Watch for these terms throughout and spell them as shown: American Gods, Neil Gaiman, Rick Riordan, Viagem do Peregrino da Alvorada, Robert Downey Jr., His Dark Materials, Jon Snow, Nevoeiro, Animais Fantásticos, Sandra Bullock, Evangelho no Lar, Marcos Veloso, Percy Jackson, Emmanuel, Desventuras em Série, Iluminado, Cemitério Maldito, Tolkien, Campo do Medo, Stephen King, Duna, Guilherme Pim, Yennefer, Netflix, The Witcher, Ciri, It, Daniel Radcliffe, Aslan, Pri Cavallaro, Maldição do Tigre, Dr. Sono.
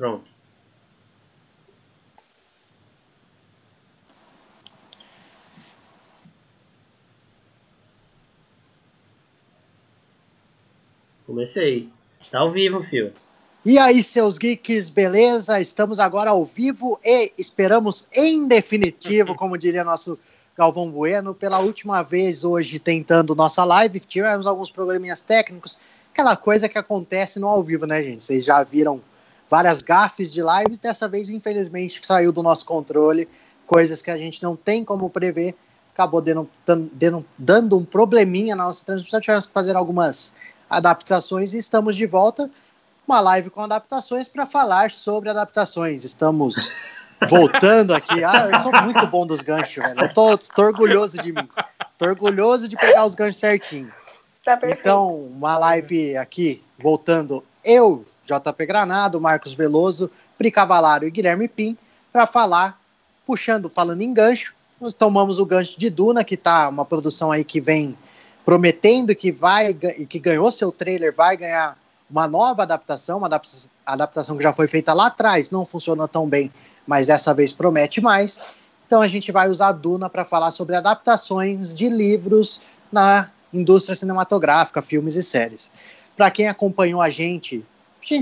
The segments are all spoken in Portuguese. Pronto. Comecei. Tá ao vivo, fio. E aí, seus geeks, beleza? Estamos agora ao vivo e esperamos em definitivo, como diria nosso Galvão Bueno, pela última vez hoje tentando nossa live. Tivemos alguns probleminhas técnicos, aquela coisa que acontece no ao vivo, né, gente? Vocês já viram várias gafes de live, dessa vez, infelizmente, saiu do nosso controle, coisas que a gente não tem como prever, acabou dando um probleminha na nossa transmissão, tivemos que fazer algumas adaptações e estamos de volta, uma live com adaptações para falar sobre adaptações. Estamos voltando aqui. Ah, eu sou muito bom dos ganchos, velho. Eu tô orgulhoso de mim. Tô orgulhoso de pegar os ganchos certinho. Tá perfeito. Então, uma live aqui, voltando eu, JP Granado, Marcos Veloso, Pri Cavallaro e Guilherme Pim, para falar, falando em gancho, nós tomamos o gancho de Duna, que tá uma produção aí que vem prometendo que vai, que ganhou seu trailer, vai ganhar uma nova adaptação, uma adaptação que já foi feita lá atrás, não funcionou tão bem, mas dessa vez promete mais. Então a gente vai usar a Duna para falar sobre adaptações de livros na indústria cinematográfica, filmes e séries. Para quem acompanhou a gente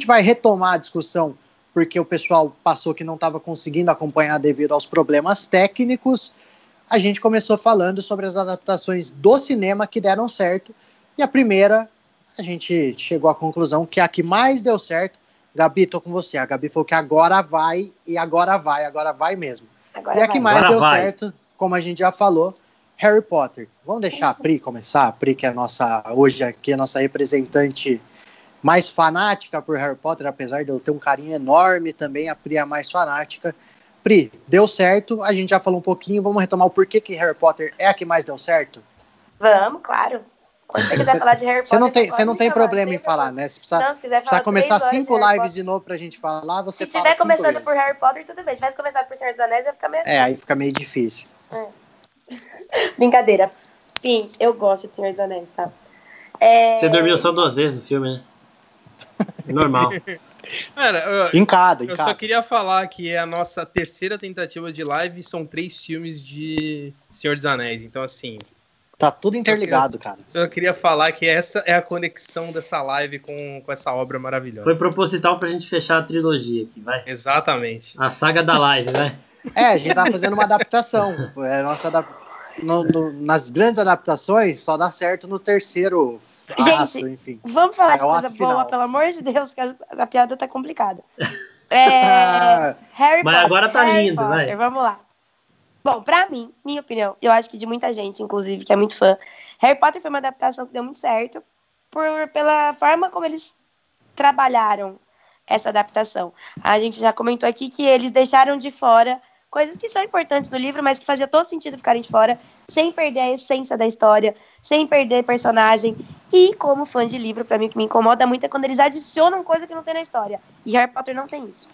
vai retomar a discussão, porque o pessoal passou que não estava conseguindo acompanhar devido aos problemas técnicos. A gente começou falando sobre as adaptações do cinema que deram certo. E a primeira, a gente chegou à conclusão que a que mais deu certo... Gabi, tô com você. A Gabi falou que agora vai, e agora vai mesmo. Agora e a que mais deu certo, como a gente já falou, Harry Potter. Vamos deixar a Pri começar? A Pri, que é hoje aqui, a nossa representante mais fanática por Harry Potter, apesar de eu ter um carinho enorme também, a Pri é a mais fanática. Pri, deu certo, a gente já falou um pouquinho, vamos retomar o porquê que Harry Potter é a que mais deu certo? Vamos, claro. Quando você quiser falar de Harry Potter... Você não tem problema em falar, né? Se precisar começar 5 lives de novo pra gente falar, você fala 5 vezes. Se tiver começando por Harry Potter, tudo bem. Se tivesse começado por Senhor dos Anéis, ia ficar meio... aí fica meio difícil. É. Brincadeira. Enfim, eu gosto de Senhor dos Anéis, tá? Você dormiu só 2 vezes no filme, né? É normal. Cara, eu só queria falar que é a nossa terceira tentativa de live, são 3 filmes de Senhor dos Anéis, então assim... Tá tudo interligado, cara. Eu queria falar que essa é a conexão dessa live com essa obra maravilhosa. Foi proposital pra gente fechar a trilogia aqui, vai? Exatamente. A saga da live, né? A gente tá fazendo uma adaptação. Nas grandes adaptações, só dá certo no terceiro... Gente, enfim. Vamos falar de coisa boa, pelo amor de Deus, que a piada tá complicada. Harry Potter. Mas agora tá lindo, vai. Vamos lá. Bom, pra mim, minha opinião, eu acho que de muita gente, inclusive, que é muito fã, Harry Potter foi uma adaptação que deu muito certo pela forma como eles trabalharam essa adaptação. A gente já comentou aqui que eles deixaram de fora coisas que são importantes no livro, mas que fazia todo sentido ficarem de fora, sem perder a essência da história, sem perder personagem. E como fã de livro, pra mim, o que me incomoda muito é quando eles adicionam coisa que não tem na história. E Harry Potter não tem isso.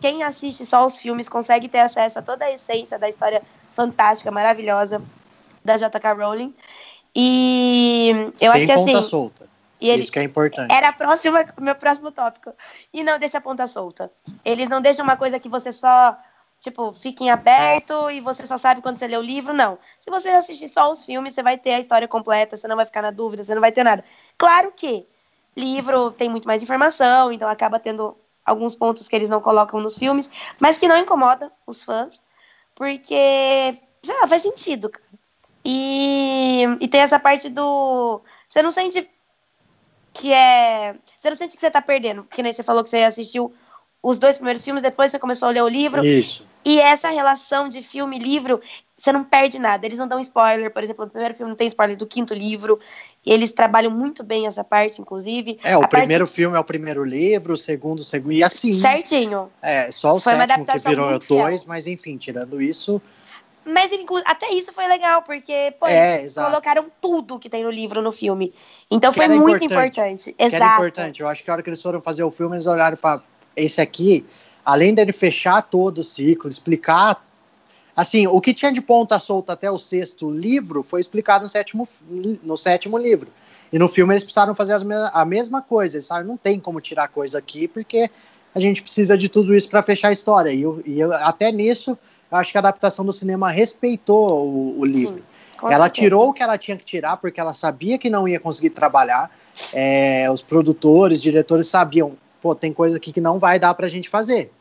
Quem assiste só os filmes consegue ter acesso a toda a essência da história fantástica, maravilhosa da J.K. Rowling. E eu acho que assim... Sem ponta solta. Isso que é importante. Era meu próximo tópico. E não deixa a ponta solta. Eles não deixam uma coisa que você só, fica em aberto e você só sabe quando você lê o livro, não. Se você assistir só os filmes, você vai ter a história completa, você não vai ficar na dúvida, você não vai ter nada. Claro que livro tem muito mais informação, então acaba tendo... alguns pontos que eles não colocam nos filmes, mas que não incomoda os fãs, porque, sei lá, faz sentido, cara. E tem essa parte do... Você não sente que é... Você não sente que você tá perdendo, porque nem você falou que você assistiu os 2 primeiros filmes, depois você começou a ler o livro. Isso. E essa relação de filme e livro, você não perde nada. Eles não dão spoiler, por exemplo, no primeiro filme não tem spoiler do 5º livro. E eles trabalham muito bem essa parte, inclusive. O primeiro filme é o primeiro livro, o segundo, e assim. Certinho. Só o 7º que virou 2, mas enfim, tirando isso... Mas até isso foi legal, porque eles colocaram tudo que tem no livro, no filme. Então foi muito importante. Exato. Era importante. Eu acho que a hora que eles foram fazer o filme, eles olharam para esse aqui, além dele fechar todo o ciclo, explicar... Assim, o que tinha de ponta solta até o 6º livro foi explicado no 7º livro. E no filme eles precisaram fazer a mesma coisa. Eles falaram, não tem como tirar coisa aqui, porque a gente precisa de tudo isso para fechar a história. E eu, até nisso, acho que a adaptação do cinema respeitou o livro. Ela tirou o que ela tinha que tirar, porque ela sabia que não ia conseguir trabalhar. Os produtores, diretores sabiam, pô, tem coisa aqui que não vai dar pra gente fazer.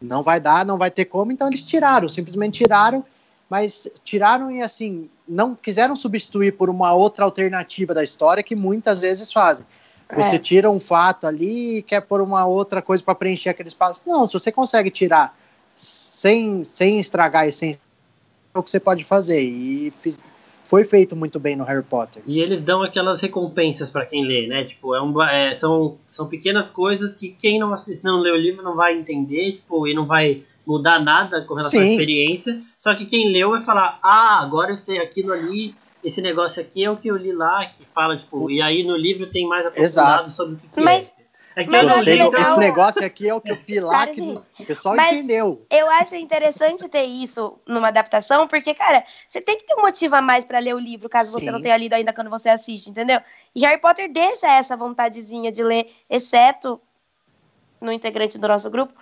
Não vai dar, não vai ter como, então eles tiraram, simplesmente tiraram, mas tiraram e assim, não quiseram substituir por uma outra alternativa da história que muitas vezes fazem. Você tira um fato ali e quer pôr uma outra coisa pra preencher aquele espaço. Não, se você consegue tirar sem estragar e sem o que você pode fazer, e foi feito muito bem no Harry Potter. E eles dão aquelas recompensas pra quem lê, né? Tipo, são pequenas coisas que quem não lê o livro não vai entender, tipo, e não vai mudar nada com relação à experiência. Só que quem leu vai falar, agora eu sei aquilo ali, esse negócio aqui é o que eu li lá, que fala, tipo, e aí no livro tem mais aprofundado sobre o que é. Esse negócio aqui é o que eu vi lá, que o pessoal entendeu. Eu acho interessante ter isso numa adaptação, porque, cara, você tem que ter um motivo a mais pra ler o livro, caso você não tenha lido ainda quando você assiste, entendeu? E Harry Potter deixa essa vontadezinha de ler, exceto no integrante do nosso grupo.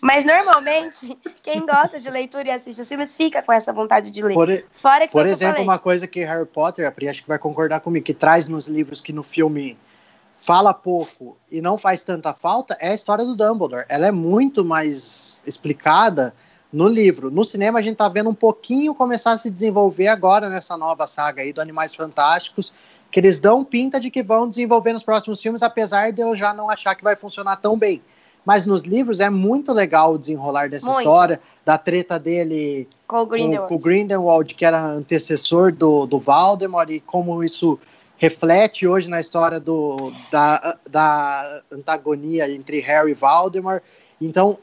Mas, normalmente, quem gosta de leitura e assiste os filmes fica com essa vontade de ler. Por exemplo, uma coisa que Harry Potter, a Pri acho que vai concordar comigo, que traz nos livros que no filme fala pouco e não faz tanta falta, é a história do Dumbledore. Ela é muito mais explicada no livro. No cinema a gente tá vendo um pouquinho começar a se desenvolver agora nessa nova saga aí do Animais Fantásticos, que eles dão pinta de que vão desenvolver nos próximos filmes, apesar de eu já não achar que vai funcionar tão bem. Mas nos livros é muito legal o desenrolar dessa história, da treta dele com o Grindelwald, que era antecessor do Voldemort, e como isso reflete hoje na história da antagonia entre Harry e Voldemort. Então,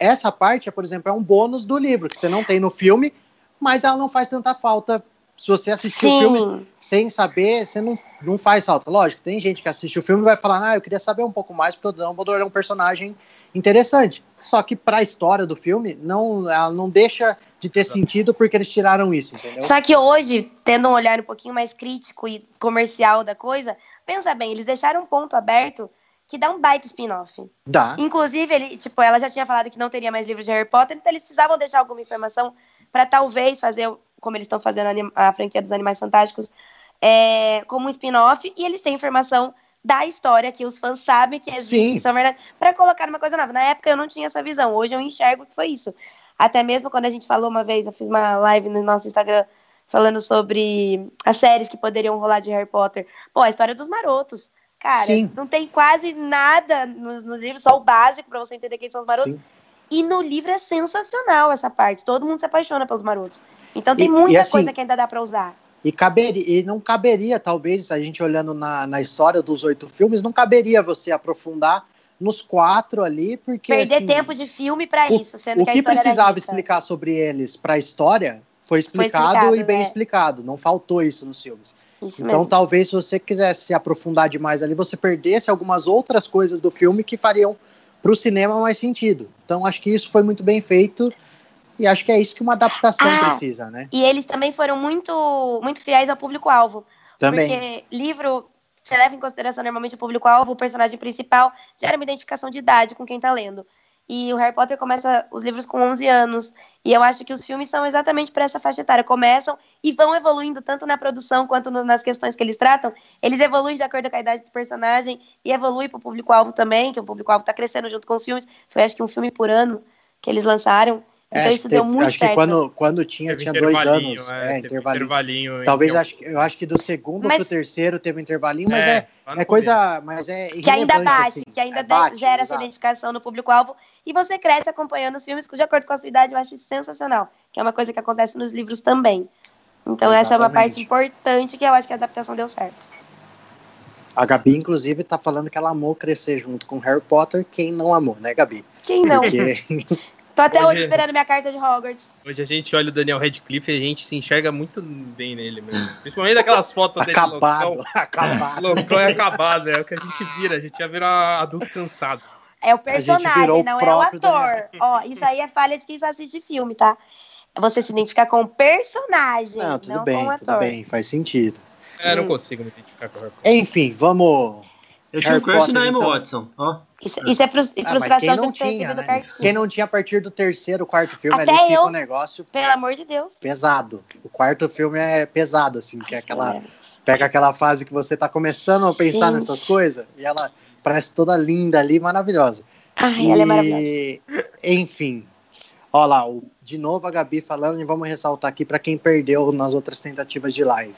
essa parte, por exemplo, é um bônus do livro, que você não tem no filme, mas ela não faz tanta falta. Se você assistir o filme sem saber, você não faz falta. Lógico, tem gente que assiste o filme e vai falar, eu queria saber um pouco mais, porque o Dumbledore é um personagem interessante. Só que para a história do filme, ela não deixa de ter sentido porque eles tiraram isso, entendeu? Só que hoje, tendo um olhar um pouquinho mais crítico e comercial da coisa, pensa bem, eles deixaram um ponto aberto que dá um baita spin-off. Dá. Inclusive, ela já tinha falado que não teria mais livros de Harry Potter, então eles precisavam deixar alguma informação para talvez fazer, como eles estão fazendo a franquia dos Animais Fantásticos, como um spin-off, e eles têm informação da história que os fãs sabem que existe, são verdade, para colocar uma coisa nova. Na época eu não tinha essa visão, hoje eu enxergo que foi isso. Até mesmo quando a gente falou uma vez, eu fiz uma live no nosso Instagram falando sobre as séries que poderiam rolar de Harry Potter. Pô, a história dos marotos. Cara, não tem quase nada nos livros, só o básico para você entender quem são os marotos. Sim. E no livro é sensacional essa parte. Todo mundo se apaixona pelos marotos. Então tem muita coisa que ainda dá para usar. E não caberia, talvez, a gente olhando na história dos 8 filmes, não caberia você aprofundar nos 4 ali, porque perder tempo de filme para isso, sendo que a história precisava explicar sobre eles para a história foi explicado e bem explicado. Não faltou isso nos filmes. Isso então mesmo. Talvez se você quisesse se aprofundar demais ali, você perdesse algumas outras coisas do filme que fariam para o cinema mais sentido. Então acho que isso foi muito bem feito e acho que é isso que uma adaptação precisa, né? E eles também foram muito, muito fiéis ao público-alvo. Também. Porque livro, você leva em consideração normalmente o público-alvo, o personagem principal, gera uma identificação de idade com quem tá lendo. E o Harry Potter começa os livros com 11 anos. E eu acho que os filmes são exatamente para essa faixa etária. Começam e vão evoluindo tanto na produção quanto nas questões que eles tratam. Eles evoluem de acordo com a idade do personagem e evoluem para o público-alvo também, que o público-alvo tá crescendo junto com os filmes. Foi acho que um filme por ano que eles lançaram. Então isso deu muito certo. Acho que quando tinha 2 anos. Intervalinho. Eu acho que do segundo pro terceiro teve um intervalinho, mas é coisa... Mas é que ainda bate, assim, que ainda bate, gera essa identificação no público-alvo. E você cresce acompanhando os filmes de acordo com a sua idade. Eu acho isso sensacional. Que é uma coisa que acontece nos livros também. Então essa é uma parte importante que eu acho que a adaptação deu certo. A Gabi, inclusive, tá falando que ela amou crescer junto com Harry Potter. Quem não amou, né, Gabi? Quem não? Porque... Tô até hoje esperando minha carta de Hogwarts. Hoje a gente olha o Daniel Radcliffe e a gente se enxerga muito bem nele mesmo. Principalmente aquelas fotos dele loucão. Loucão é acabado, é o que a gente vira. A gente já virou adulto cansado. É o personagem, não é o ator. Ó, isso aí é falha de quem só assiste filme, tá? Você se identificar com o personagem, não, tudo não bem, com o ator. Tudo bem, faz sentido. Não consigo me identificar com o ator. Enfim, vamos... Eu tinha o Percy na Emma Watson. Ó. Isso é frustração de perceber do cartão. Quem não tinha a partir do terceiro, quarto filme, até ali fica um negócio... Pelo amor de Deus. Pesado. O quarto filme é pesado, assim, que é aquela... Pega aquela fase que você tá começando a pensar nessas coisas, e ela parece toda linda ali, maravilhosa. Ai, ela é maravilhosa. Enfim... Olha lá, de novo a Gabi falando, e vamos ressaltar aqui para quem perdeu nas outras tentativas de live.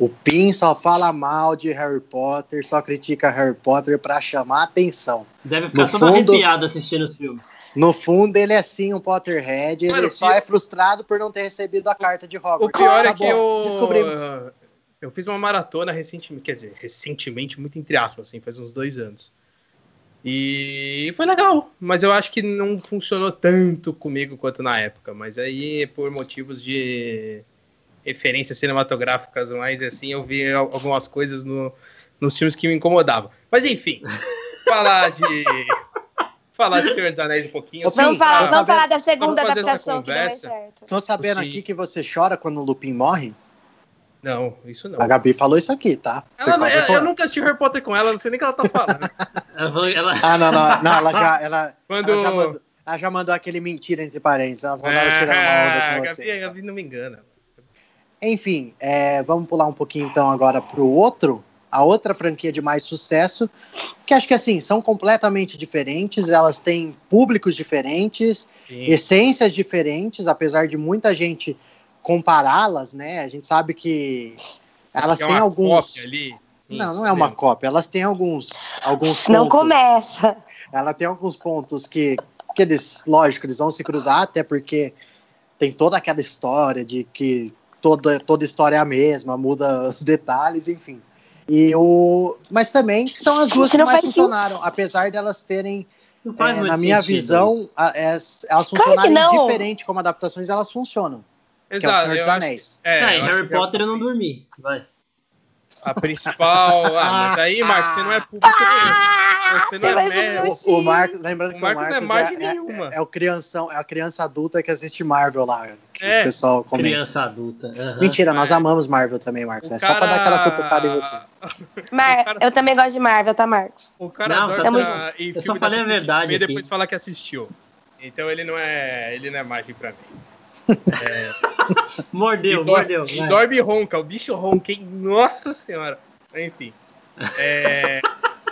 O Pim só fala mal de Harry Potter, só critica Harry Potter para chamar atenção. Deve ficar todo arrepiado assistindo os filmes. No fundo, ele é sim um Potterhead, ele só é frustrado por não ter recebido a carta de Hogwarts. O pior é que descobrimos. Eu fiz uma maratona recentemente, quer dizer, recentemente, muito entre aspas, assim, faz uns 2 anos. E foi legal, mas eu acho que não funcionou tanto comigo quanto na época, mas aí por motivos de referências cinematográficas mais assim, eu vi algumas coisas nos filmes que me incomodavam, mas enfim, falar de Senhor dos Anéis um pouquinho. Vamos falar da segunda adaptação que deu certo. Tô sabendo aqui que você chora quando o Lupin morre? Não, isso não. A Gabi falou isso aqui, tá? Eu nunca assisti Harry Potter com ela, não sei nem o que ela tá falando. Ela já mandou aquele mentira entre parênteses. Ela falou tirar uma onda com você. A Gabi não me engana. Enfim, vamos pular um pouquinho então agora pro outro. A outra franquia de mais sucesso, que acho que assim, são completamente diferentes, elas têm públicos diferentes, sim, essências diferentes, apesar de muita gente compará-las, né? A gente sabe que elas têm alguns... Cópia ali. Sim, não é uma cópia. Elas têm alguns não pontos. Começa. Ela tem alguns pontos que eles, lógico, eles vão se cruzar, até porque tem toda aquela história de que toda história é a mesma, muda os detalhes, enfim. Mas também são as duas que mais funcionaram, isso, apesar de elas terem... na minha visão, elas funcionarem diferente como adaptações, elas funcionam. Exato. Que é o Senhor dos Anéis. Harry Potter eu não dormi. Vai. A principal. Mas aí, Marcos, você não é público nenhum. Você não é médio. Lembrando que o Marcos não é margem nenhuma. É a criança adulta que assiste Marvel lá. Que o pessoal comenta. Criança adulta. Uhum. Mentira, nós amamos Marvel também, Marcos. Só pra dar aquela cutucada em você. Eu também gosto de Marvel, tá, Marcos? O cara adora. Eu só falei a verdade. E depois falar que assistiu. Então ele não é margem pra mim. Mordeu. Dorme e ronca, o bicho ronca, hein? Nossa senhora. Enfim.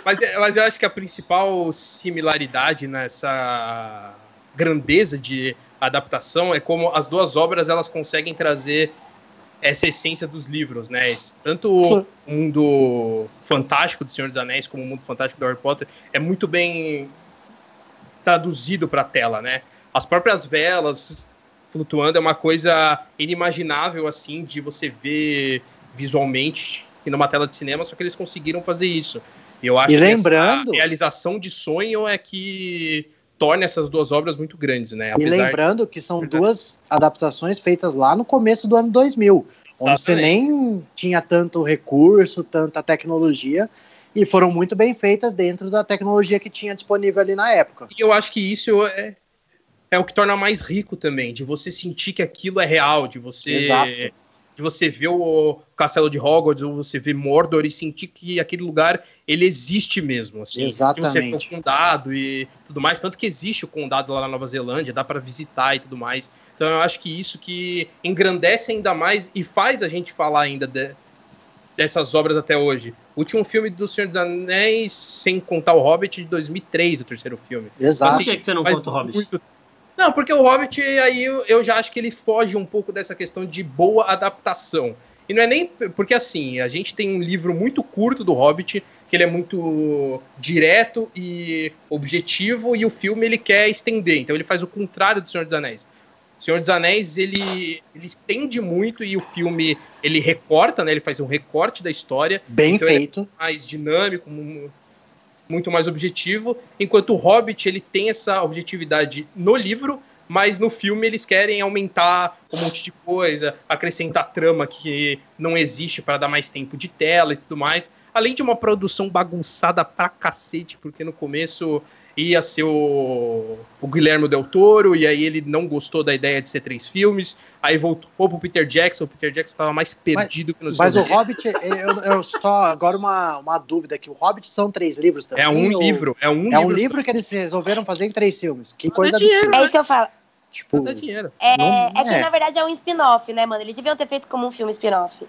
Mas eu acho que a principal similaridade nessa grandeza de adaptação é como as duas obras elas conseguem trazer essa essência dos livros, né? Tanto o mundo fantástico do Senhor dos Anéis como o mundo fantástico do Harry Potter é muito bem traduzido para a tela, né? As próprias velas flutuando é uma coisa inimaginável, assim, de você ver visualmente e numa tela de cinema, só que eles conseguiram fazer isso. Eu acho que a realização de sonho é que torna essas duas obras muito grandes, né? Apesar que são duas adaptações feitas lá no começo do ano 2000, onde você nem tinha tanto recurso, tanta tecnologia, e foram muito bem feitas dentro da tecnologia que tinha disponível ali na época. E eu acho que isso é o que torna mais rico também, de você sentir que aquilo é real, de você ver o castelo de Hogwarts, ou você ver Mordor e sentir que aquele lugar, ele existe mesmo, assim. Exatamente. Você é condado e tudo mais, tanto que existe o condado lá na Nova Zelândia, dá para visitar e tudo mais. Então eu acho que isso que engrandece ainda mais e faz a gente falar ainda dessas obras até hoje. O último filme do Senhor dos Anéis, sem contar o Hobbit, de 2003, o terceiro filme. Exato. Por que você não conta o Hobbit? Não, porque o Hobbit, aí eu já acho que ele foge um pouco dessa questão de boa adaptação. E não é nem... Porque, assim, a gente tem um livro muito curto do Hobbit, que ele é muito direto e objetivo, e o filme ele quer estender. Então ele faz o contrário do Senhor dos Anéis. O Senhor dos Anéis, ele estende muito e o filme, ele recorta, né? Ele faz um recorte da história. Bem feito. É mais dinâmico, muito mais objetivo, enquanto o Hobbit ele tem essa objetividade no livro, mas no filme eles querem aumentar um monte de coisa, acrescentar trama que não existe para dar mais tempo de tela e tudo mais. além de uma produção bagunçada pra cacete, porque no começo ia ser o Guilherme Del Toro, e aí ele não gostou da ideia de ser 3 filmes, aí voltou pro Peter Jackson, o Peter Jackson tava mais perdido que nos seus. Mas o Hobbit, eu só, agora uma dúvida aqui, o Hobbit são 3 livros também? É um livro, é um livro. É um livro que eles resolveram fazer em 3 filmes, que coisa absurda. É isso que eu falo. Tipo, não dá dinheiro. É que na verdade é um spin-off, né, mano? Eles deviam ter feito como um filme spin-off.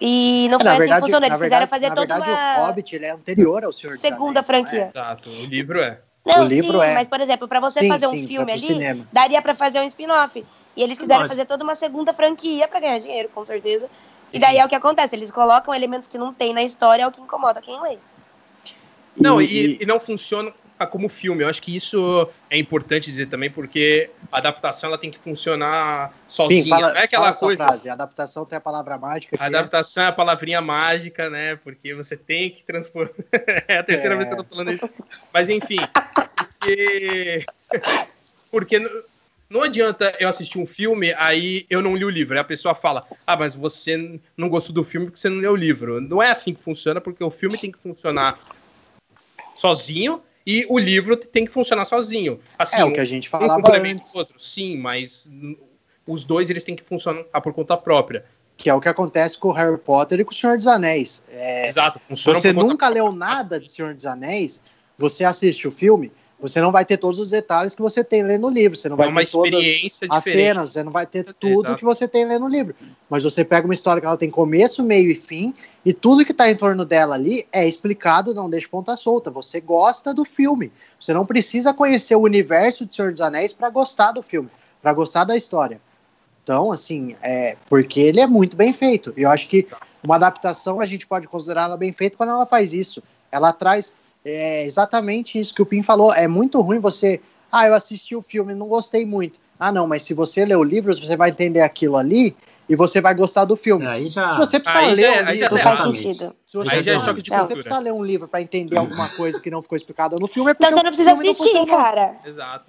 E não foi assim que funcionou. Eles fizeram fazer toda uma... Na verdade, o Hobbit, ele é anterior ao Senhor dos Anéis. Segunda franquia. Exato, o livro é. Não, o livro sim, é. Mas, por exemplo, pra você fazer um filme ali, daria pra fazer um spin-off. E eles quiseram fazer toda uma segunda franquia pra ganhar dinheiro, com certeza. E daí é o que acontece. Eles colocam elementos que não tem na história, é o que incomoda quem lê. Não, e não funciona... como filme, eu acho que isso é importante dizer também, porque a adaptação ela tem que funcionar sozinha. Sim, não é aquela coisa... frase, a adaptação tem a palavra mágica. A adaptação é a palavrinha mágica, né, porque você tem que transformar... é a terceira vez que eu tô falando isso. Mas enfim, porque não adianta eu assistir um filme, aí eu não li o livro. Aí a pessoa fala, ah, mas você não gostou do filme porque você não leu o livro. Não é assim que funciona, porque o filme tem que funcionar sozinho, e o livro tem que funcionar sozinho. Assim, é o que a gente falava antes. Outro. Sim, mas os dois eles têm que funcionar por conta própria. Que é o que acontece com o Harry Potter e com o Senhor dos Anéis. Exato. Você nunca leu nada de Senhor dos Anéis, você assiste o filme, você não vai ter todos os detalhes que você tem lendo o livro. Você não vai ter todas as cenas, você não vai ter tudo que você tem lendo o livro. Mas você pega uma história que ela tem começo, meio e fim, e tudo que está em torno dela ali é explicado, não deixa ponta solta. Você gosta do filme. Você não precisa conhecer o universo de Senhor dos Anéis para gostar do filme, para gostar da história. Então, assim, porque ele é muito bem feito. E eu acho que uma adaptação a gente pode considerar ela bem feita quando ela faz isso. Ela traz... É exatamente isso que o Pim falou. É muito ruim você... Ah, eu assisti o filme, não gostei muito. Ah, não, mas se você ler o livro, você vai entender aquilo ali e você vai gostar do filme. Aí já... Se você precisar ler um livro... Se você precisar ler um livro para entender alguma coisa que não ficou explicada no filme, é porque então, você não precisa assistir, cara. Exato.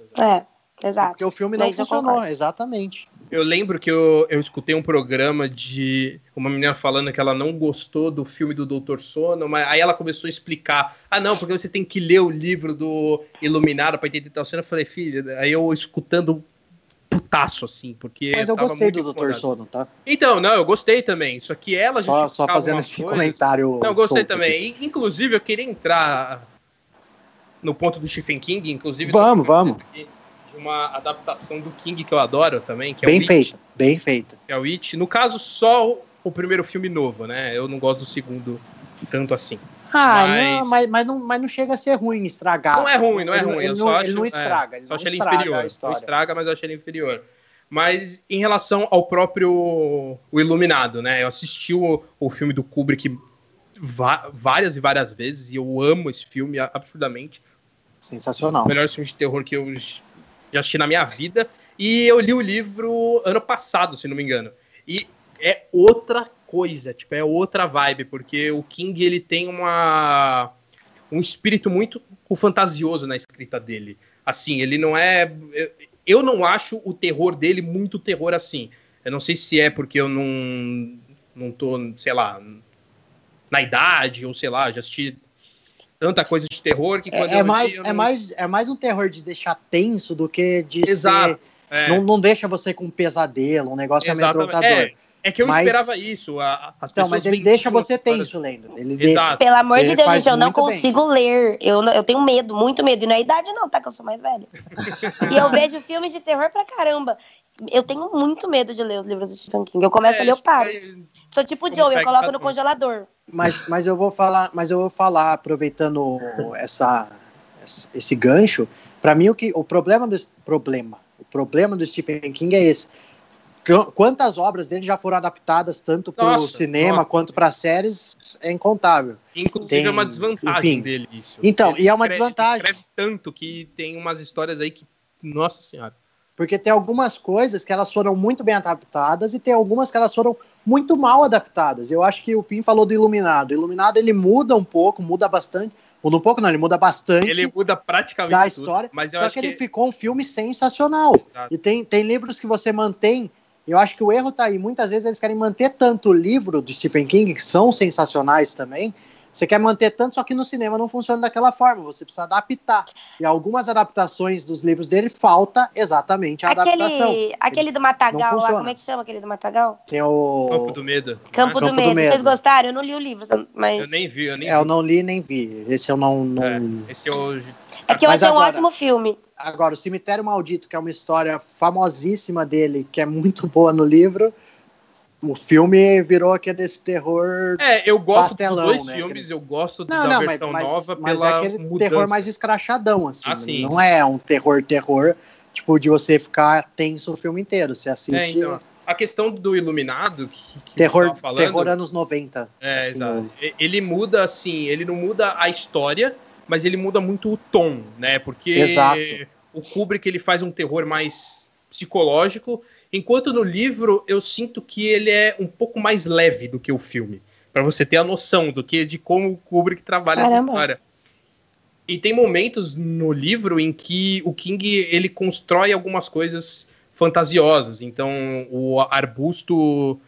Exato. Porque o filme não funcionou, exatamente. Eu lembro que eu escutei um programa de uma menina falando que ela não gostou do filme do Doutor Sono, mas aí ela começou a explicar, ah não, porque você tem que ler o livro do Iluminado pra entender tal cena. Eu falei, filha, aí eu escutando putaço, assim, porque... Mas eu gostei do Doutor Sono, tá? Então, não, eu gostei também, só que ela... Só fazendo esse comentário... Não, eu gostei também, aqui. Inclusive eu queria entrar no ponto do Stephen King, inclusive... Vamos! Uma adaptação do King que eu adoro também, que é bem o It. Bem feita. Que é o It. No caso, só o primeiro filme novo, né? Eu não gosto do segundo tanto assim. Ah, mas não chega a ser ruim, estragado. Não é ruim. Eu só acho ele inferior. Mas eu acho ele inferior. Mas em relação ao próprio o Iluminado, né? Eu assisti o filme do Kubrick várias vezes e eu amo esse filme absurdamente. Sensacional. O melhor filme de terror que eu... já assisti na minha vida, e eu li o livro ano passado, se não me engano. E é outra coisa, tipo, é outra vibe, porque o King, ele tem um espírito muito fantasioso na escrita dele. Assim, ele não é... Eu não acho o terror dele muito terror assim. Eu não sei se é porque eu não tô, sei lá, na idade, ou sei lá, já assisti... tanta coisa de terror que quando é mais um terror de deixar tenso do que de Exato, ser... Não deixa você com um pesadelo, um negócio amedrontador. É que eu esperava isso. Mas ele deixa você tenso, lendo. Pelo amor de Deus, eu não consigo ler. Eu tenho medo, muito medo. E não é idade não, tá? Que eu sou mais velha. E eu vejo filmes de terror pra caramba. Eu tenho muito medo de ler os livros do Stephen King. Eu começo a ler, eu paro. Sou tipo Joe, eu coloco no congelador. Mas eu vou falar, aproveitando esse gancho, pra mim o problema do Stephen King é esse. Quantas obras dele já foram adaptadas tanto para o cinema quanto para séries é incontável. Inclusive é uma desvantagem dele isso. Então, ele é uma desvantagem. Ele escreve tanto que tem umas histórias aí que, nossa senhora. Porque tem algumas coisas que elas foram muito bem adaptadas e tem algumas que elas foram muito mal adaptadas. Eu acho que o Pim falou do Iluminado. O Iluminado, ele muda um pouco, muda bastante. Muda um pouco, não, ele muda bastante. Ele muda praticamente da história, tudo, mas eu só acho que ele ficou um filme sensacional. Exato. E tem livros que você mantém. Eu acho que o erro tá aí. Muitas vezes eles querem manter tanto o livro do Stephen King, que são sensacionais também, Você quer manter tanto, só que no cinema não funciona daquela forma. Você precisa adaptar. E algumas adaptações dos livros dele falta exatamente a adaptação. Aquele do Matagal lá, como é que chama aquele do Matagal? Tem o... Campo do Medo. Campo do Medo. Vocês gostaram? Eu não li o livro, mas... Eu nem vi. Eu não li nem vi. Esse eu não... Esse eu... É que eu achei um ótimo filme. Agora, O Cemitério Maldito, que é uma história famosíssima dele, que é muito boa no livro... O filme virou aquele desse terror. É, eu gosto pastelão, dos dois, né? Filmes, eu gosto da versão nova, mas pela é aquele mudança. Terror mais escrachadão, assim. Né? Não é um terror, tipo, de você ficar tenso o filme inteiro. Você assiste. É, então, a questão do Iluminado, que terror, tava falando, terror anos 90. É, assim, exato. Ele muda, assim, ele não muda a história, mas ele muda muito o tom, né? Porque exato. O Kubrick, ele faz um terror mais psicológico. Enquanto no livro, eu sinto que ele é um pouco mais leve do que o filme. Pra você ter a noção de como o Kubrick trabalha essa história. E tem momentos no livro em que o King, ele constrói algumas coisas fantasiosas. Então, o arbusto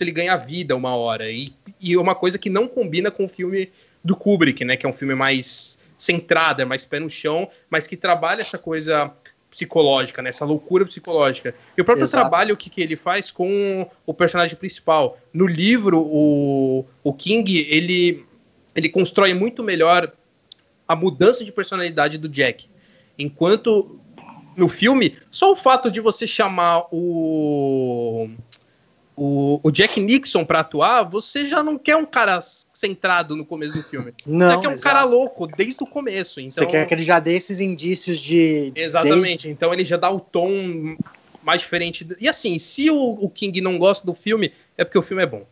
ele ganha vida uma hora. E é uma coisa que não combina com o filme do Kubrick, né? Que é um filme mais centrado, mais pé no chão, mas que trabalha essa coisa... psicológica, né? Essa loucura psicológica. E o próprio exato. Trabalho que ele faz com o personagem principal. No livro, o King, ele constrói muito melhor a mudança de personalidade do Jack. Enquanto no filme, só o fato de você chamar o Jack Nixon pra atuar, você já não quer um cara centrado no começo do filme. Não, você quer um exato. Cara louco desde o começo. Então... Você quer que ele já dê esses indícios de... Exatamente. Desde... Então ele já dá o tom mais diferente. E assim, se o King não gosta do filme, é porque o filme é bom.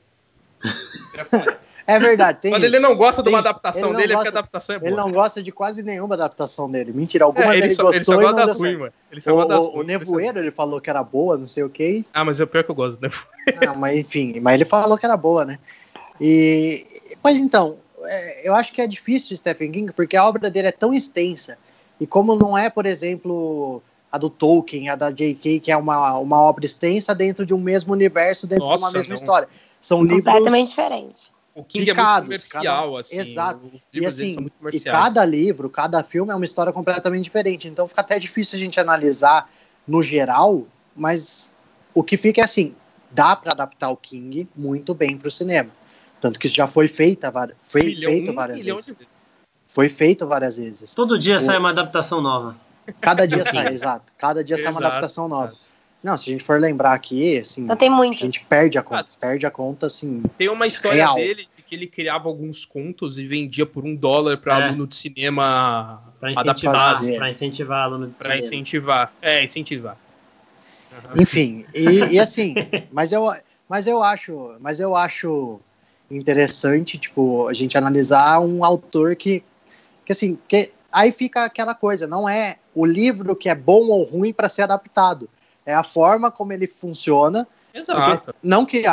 É verdade. Mas ele não gosta de uma adaptação dele, é porque a adaptação é boa. Ele não gosta de quase nenhuma adaptação dele. Mentira, algumas ele só gostou e não deu certo. O Nevoeiro, ele falou que era boa, não sei o quê. Ah, mas é o pior que eu gosto do Nevoeiro. Ah, mas enfim, mas ele falou que era boa, né? Mas então, eu acho que é difícil o Stephen King, porque a obra dele é tão extensa. E como não é, por exemplo... a do Tolkien, a da J.K., que é uma obra extensa dentro de um mesmo universo, dentro de uma mesma história. São livros completamente diferentes. O King picados, é muito comercial, assim. Exato. E, assim, e cada livro, cada filme é uma história completamente diferente. Então fica até difícil a gente analisar no geral, mas o que fica é assim, dá para adaptar o King muito bem para o cinema. Tanto que isso já foi feito várias vezes. Foi feito várias vezes. Todo dia sai uma adaptação nova. Cada dia sai, exato. Cada dia sai uma adaptação nova. Não, se a gente for lembrar aqui, assim... Então tem muitas. A gente perde a conta. Perde a conta, assim, tem uma história real. Dele de que ele criava alguns contos e vendia por $1 para aluno de cinema adaptado. Para incentivar aluno de cinema. Para incentivar. É, incentivar. Uhum. Enfim, e assim... mas eu acho interessante, tipo, a gente analisar um autor que assim... Que, aí fica aquela coisa, não é o livro que é bom ou ruim para ser adaptado. É a forma como ele funciona. Exato. Não que,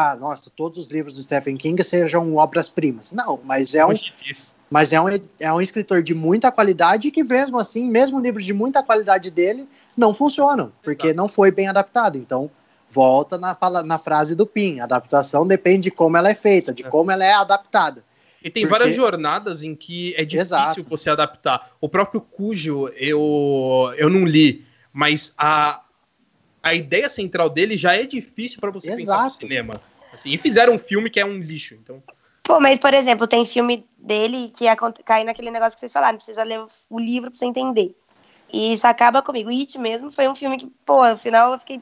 todos os livros do Stephen King sejam obras-primas. Não, mas é um escritor de muita qualidade que mesmo assim, mesmo livros de muita qualidade dele, não funcionam. Porque exato. Não foi bem adaptado. Então, volta na frase do Pim. A adaptação depende de como ela é feita, de como ela é adaptada. E tem várias jornadas em que é difícil exato. Você adaptar. O próprio Cujo, eu não li, mas a ideia central dele já é difícil para você exato. Pensar no cinema. Assim, e fizeram um filme que é um lixo. Então... Pô, mas, por exemplo, tem filme dele que cai naquele negócio que vocês falaram, precisa ler o livro para você entender. E isso acaba comigo. It mesmo foi um filme que, no final eu fiquei...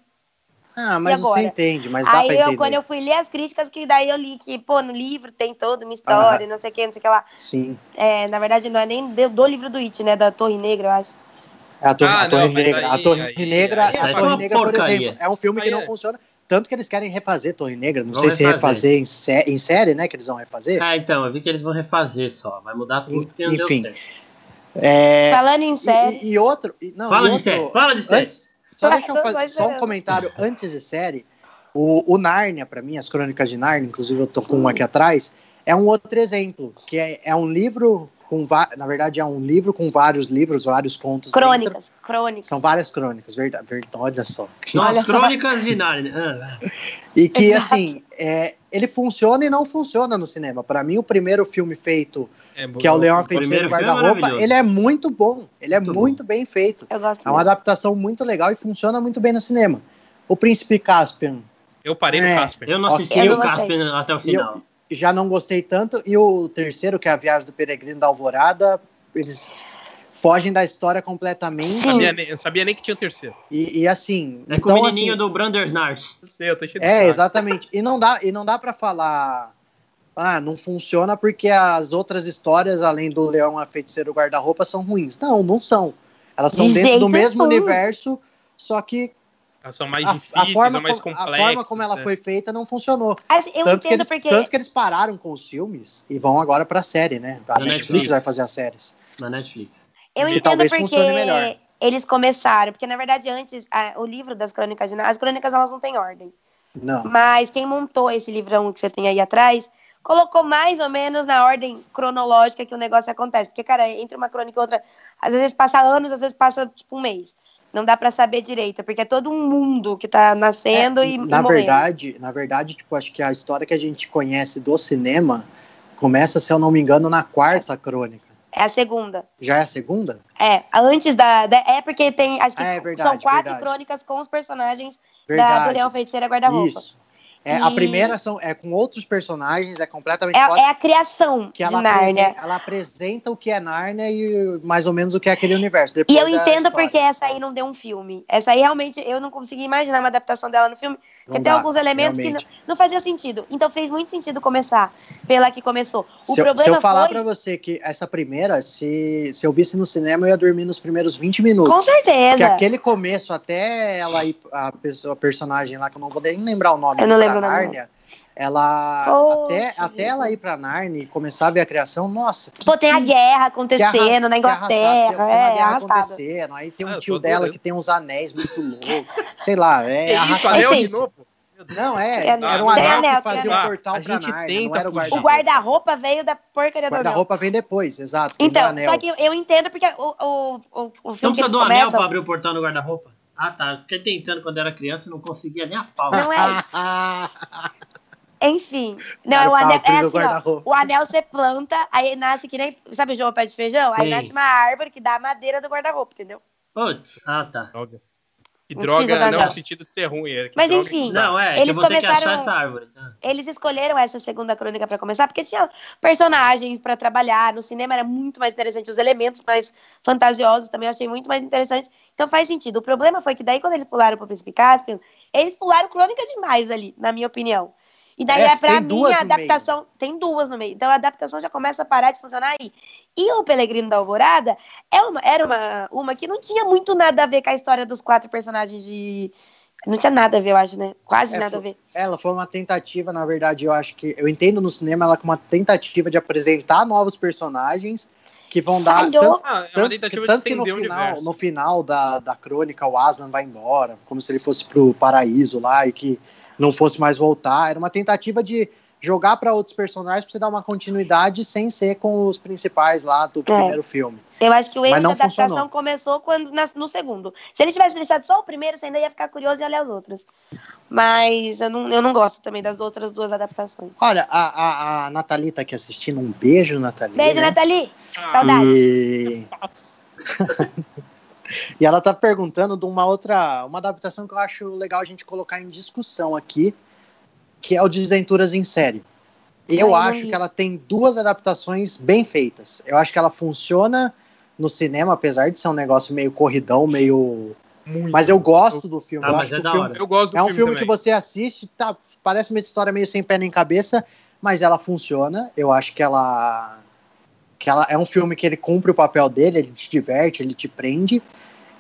Ah, mas você entende, mas dá pra entender. Quando eu fui ler as críticas, que daí eu li que, no livro tem toda uma história, não sei o que lá. Sim. É, na verdade, não é nem do livro do It, né, da Torre Negra, eu acho. A Torre Negra, por exemplo, é um filme que não funciona. Tanto que eles querem refazer Torre Negra, não sei se refazer em série, né, que eles vão refazer. Ah, então, eu vi que eles vão refazer só, vai mudar tudo porque não deu certo. Falando em série... Fala de série. Só deixa eu fazer só um comentário antes de série. O Nárnia, pra mim, as Crônicas de Nárnia, inclusive eu tô com um aqui atrás, é um outro exemplo, que é um livro com... Na verdade, é um livro com vários livros, vários contos. Crônicas. São várias crônicas, verdade. Olha só. São as Crônicas de Nárnia. E que, assim, ele funciona e não funciona no cinema. Pra mim, o primeiro filme feito, que é o Leão, a Feiticeira e o Guarda-Roupa, ele é muito bom. Ele é muito bem feito. Eu gosto muito. Adaptação muito legal e funciona muito bem no cinema. O Príncipe Caspian. Eu parei no Caspian. Eu não assisti o Caspian até o final. Eu já não gostei tanto. E o terceiro, que é a Viagem do Peregrino da Alvorada, eles fogem da história completamente. Eu sabia nem que tinha o terceiro. E assim... É com então, o menininho assim, do Brandersnarz. É, exatamente. E não dá pra falar... Ah, não funciona porque as outras histórias, além do Leão, a Feiticeira e o Guarda-Roupa, são ruins. Não são. Elas são dentro do mesmo universo, só que... Elas são mais difíceis, são mais complexas. A forma como ela foi feita não funcionou. Eu tanto, que eles, porque... tanto que eles pararam com os filmes e vão agora pra série, né? A Netflix vai fazer as séries. Na Netflix. Eu entendo porque eles começaram, porque na verdade antes o livro das Crônicas de Nárnia, as crônicas elas não têm ordem. Não. Mas quem montou esse livrão que você tem aí atrás, colocou mais ou menos na ordem cronológica que o negócio acontece, porque cara, entre uma crônica e outra, às vezes passa anos, às vezes passa tipo um mês. Não dá pra saber direito, porque é todo um mundo que tá nascendo e na morrendo. Na verdade, tipo, acho que a história que a gente conhece do cinema começa, se eu não me engano, na quarta crônica. É a segunda. Já é a segunda? É, antes da é porque tem, acho que verdade, são quatro crônicas com os personagens do Leão, Feiticeira e Guarda-Roupa. Isso. A primeira é com outros personagens, é completamente forte. É a criação que de Nárnia. Ela apresenta o que é Nárnia e mais ou menos o que é aquele universo. Depois e eu entendo porque essa aí não deu um filme. Essa aí realmente eu não consegui imaginar uma adaptação dela no filme, porque tem alguns elementos realmente que não fazia sentido. Então fez muito sentido começar pela que começou. Se eu falar pra você que essa primeira, se eu visse no cinema, eu ia dormir nos primeiros 20 minutos. Com certeza. Porque aquele começo, até ela e a personagem lá, que eu não vou nem lembrar o nome. Eu não lembro. Nárnia, ela até ela ir pra Nárnia e começar a ver a criação, nossa. Tem a guerra acontecendo na Inglaterra, acontecendo. Aí tem um tio dela que tem uns anéis muito loucos, sei lá. Era um anel que fazia um portal pra Nárnia, não era o guarda-roupa. O guarda-roupa veio da porcaria do anel. O guarda-roupa vem depois, exato. Então, só que eu entendo porque o filme que eles começam... Não precisa do anel pra abrir o portal no guarda-roupa? Ah, tá. Fiquei tentando quando era criança e não conseguia nem a pau. Não é isso. Enfim. Não, é o anel. É assim, ó. O anel você planta, aí nasce que nem... Sabe o jogo pé de feijão? Sim. Aí nasce uma árvore que dá a madeira do guarda-roupa, entendeu? Putz. Ah, tá. Droga. E droga não no sentido de ser ruim. Mas enfim. Não, eles eu vou ter que achar essa árvore. Eles escolheram essa segunda crônica pra começar, porque tinha personagens pra trabalhar. No cinema era muito mais interessante. Os elementos mais fantasiosos também eu achei muito mais interessante. Então faz sentido. O problema foi que daí quando eles pularam pro Príncipe Caspian, eles pularam crônica demais ali, na minha opinião. E daí pra mim a adaptação... Meio. Tem duas no meio. Então a adaptação já começa a parar de funcionar aí. E o Peregrino da Alvorada era uma que não tinha muito nada a ver com a história dos quatro personagens de... Não tinha nada a ver, eu acho, né? Quase nada a ver. Ela foi uma tentativa, na verdade, eu acho que... Eu entendo no cinema ela como uma tentativa de apresentar novos personagens... Que vão dar... Tanto que no final da crônica, o Aslan vai embora, como se ele fosse pro paraíso lá e que não fosse mais voltar. Era uma tentativa de jogar para outros personagens pra você dar uma continuidade sem ser com os principais lá do primeiro filme. Eu acho que o erro da adaptação começou quando, no segundo. Se ele tivesse deixado só o primeiro, você ainda ia ficar curioso e ia ler as outras. Mas eu não gosto também das outras duas adaptações. Olha, a Nathalie tá aqui assistindo. Um beijo, Nathalie. Beijo, né? Nathalie. Saudades. E ela tá perguntando de uma adaptação que eu acho legal a gente colocar em discussão aqui, que é o Desventuras em Série. Eu acho que ela tem duas adaptações bem feitas. Eu acho que ela funciona no cinema, apesar de ser um negócio meio corridão, meio... Muito. Mas eu gosto do filme. Eu gosto do filme. É um filme que você assiste, parece uma história meio sem pé nem cabeça, mas ela funciona. Eu acho que ela é um filme que ele cumpre o papel dele, ele te diverte, ele te prende.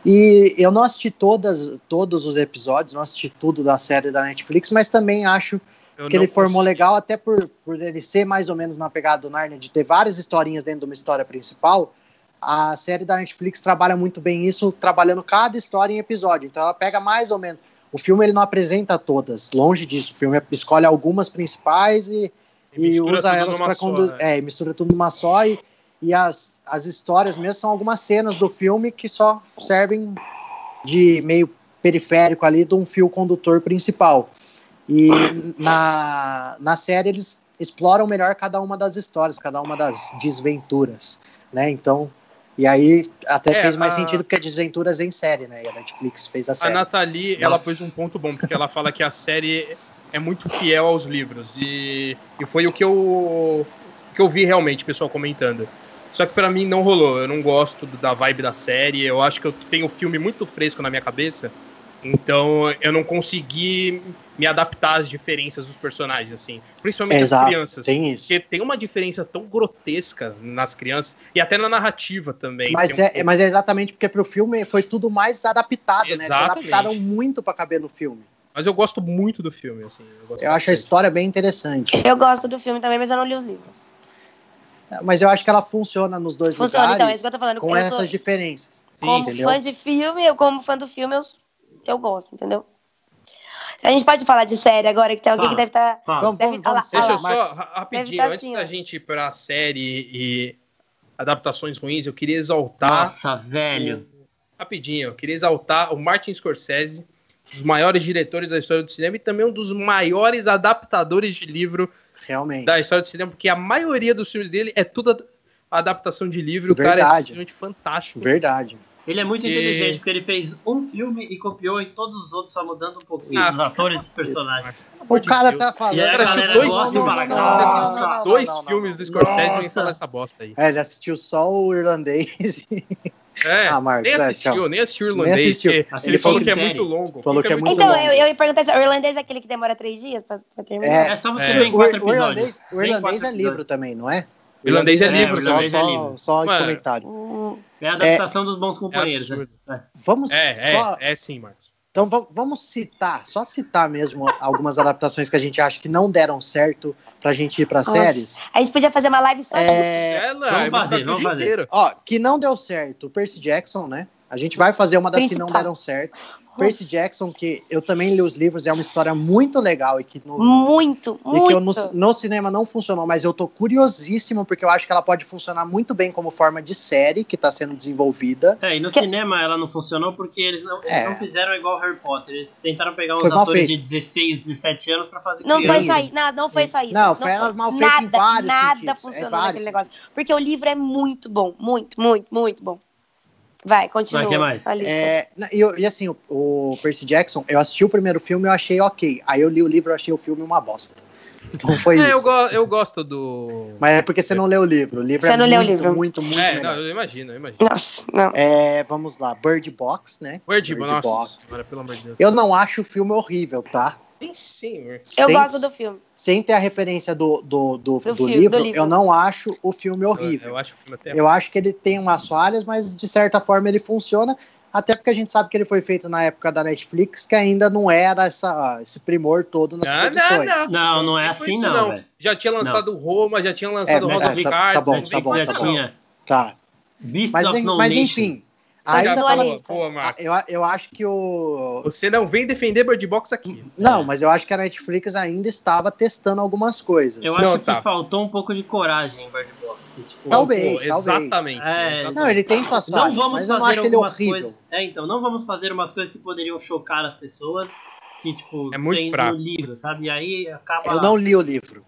E eu não assisti todos os episódios, não assisti tudo da série da Netflix, mas também acho que ele formou legal, até por ele ser mais ou menos na pegada do Narnia, de ter várias historinhas dentro de uma história principal. A série da Netflix trabalha muito bem isso, trabalhando cada história em episódio. Então ela pega mais ou menos... O filme ele não apresenta todas, longe disso. O filme escolhe algumas principais e usa elas para conduzir. Mistura tudo numa só e as histórias mesmo são algumas cenas do filme que só servem de meio periférico ali de um fio condutor principal. E na série eles exploram melhor cada uma das histórias, cada uma das desventuras, né? Então, e aí até fez mais sentido porque é desventuras em série, né? E a Netflix fez a série. A Nathalie, ela fez um ponto bom, porque ela fala que a série é muito fiel aos livros. E foi o que eu vi realmente, o pessoal comentando. Só que pra mim não rolou. Eu não gosto da vibe da série. Eu acho que eu tenho o filme muito fresco na minha cabeça. Então eu não consegui me adaptar às diferenças dos personagens, assim, principalmente as crianças. Tem isso. Porque tem uma diferença tão grotesca nas crianças e até na narrativa também. Mas é exatamente porque pro filme foi tudo mais adaptado, exatamente, né? Eles adaptaram muito pra caber no filme. Mas eu gosto muito do filme, assim. Eu acho a história bem interessante. Eu gosto do filme também, mas eu não li os livros. Mas eu acho que ela funciona nos dois lugares, então, é isso que eu tô falando, com essas diferenças. Sim, como fã de filme, eu gosto, entendeu? A gente pode falar de série agora, que tem alguém que deve estar... Vamos, deixa eu só, rapidinho, antes da gente ir pra série e adaptações ruins, eu queria exaltar... Nossa, velho! Rapidinho, eu queria exaltar o Martin Scorsese, um dos maiores diretores da história do cinema e também um dos maiores adaptadores de livro realmente da história do cinema, porque a maioria dos filmes dele é tudo adaptação de livro. Verdade. O cara é simplesmente fantástico. Verdade. Ele é muito inteligente, porque ele fez um filme e copiou em todos os outros, só mudando um pouquinho os atores e dos personagens. O cara tá falando. E aí, assistiu dois filmes do Scorsese e vem falar essa bosta aí. É, já assistiu só o irlandês. Marcos, nem assistiu o irlandês. Nem assistiu. Ele falou que é muito longo. Então, eu ia perguntar, o irlandês é aquele que demora 3 dias pra terminar? É só você ver em 4 episódios. O irlandês é livro também, não é? O irlandês é livro, só os comentários. É a adaptação dos bons companheiros. É sim, Marcos. Então vamos citar mesmo algumas adaptações que a gente acha que não deram certo pra gente ir pra séries. A gente podia fazer uma live só Vamos fazer. Ó, que não deu certo, Percy Jackson, né? A gente vai fazer uma das que não deram certo. Percy Jackson, que eu também li os livros, é uma história muito legal e que no cinema não funcionou, mas eu tô curiosíssimo porque eu acho que ela pode funcionar muito bem como forma de série que tá sendo desenvolvida. É, e no cinema ela não funcionou porque eles não fizeram igual Harry Potter, eles tentaram pegar uns atores de 16, 17 anos pra fazer Não foi só isso. Não, foi ela mal feita em vários sentidos. Nada funcionou naquele negócio, porque o livro é muito bom, muito, muito, muito bom. Vai, continua. Que mais? E assim, o Percy Jackson, eu assisti o primeiro filme e eu achei ok. Aí eu li o livro e achei o filme uma bosta. Então foi isso. Eu gosto do... Mas é porque você não leu o livro. O livro você é não muito, leu o livro. Muito, muito melhor. Não, eu imagino. Nossa, não. Vamos lá, Bird Box, né? Bird Box. Cara, pelo amor de Deus. Eu não acho o filme horrível, tá? Sim. Eu gosto do filme. Sem ter a referência do livro, eu não acho o filme horrível. Eu acho o filme até... eu acho que ele tem umas falhas, mas de certa forma ele funciona, até porque a gente sabe que ele foi feito na época da Netflix, que ainda não era esse primor todo nas produções. Não é assim não. Já tinha lançado Roma, já tinha lançado House of Cards. Tá bom. Mas enfim... eu acho que o... Você não vem defender Bird Box aqui. Não, mas eu acho que a Netflix ainda estava testando algumas coisas. Eu acho que faltou um pouco de coragem em Bird Box. Que, tipo, talvez. Exatamente. Não, ele tem suas falhas, mas eu não acho ele horrível. Não vamos fazer umas coisas que poderiam chocar as pessoas, que tipo, tem fraco no livro, sabe? E aí acaba... Eu não li o livro.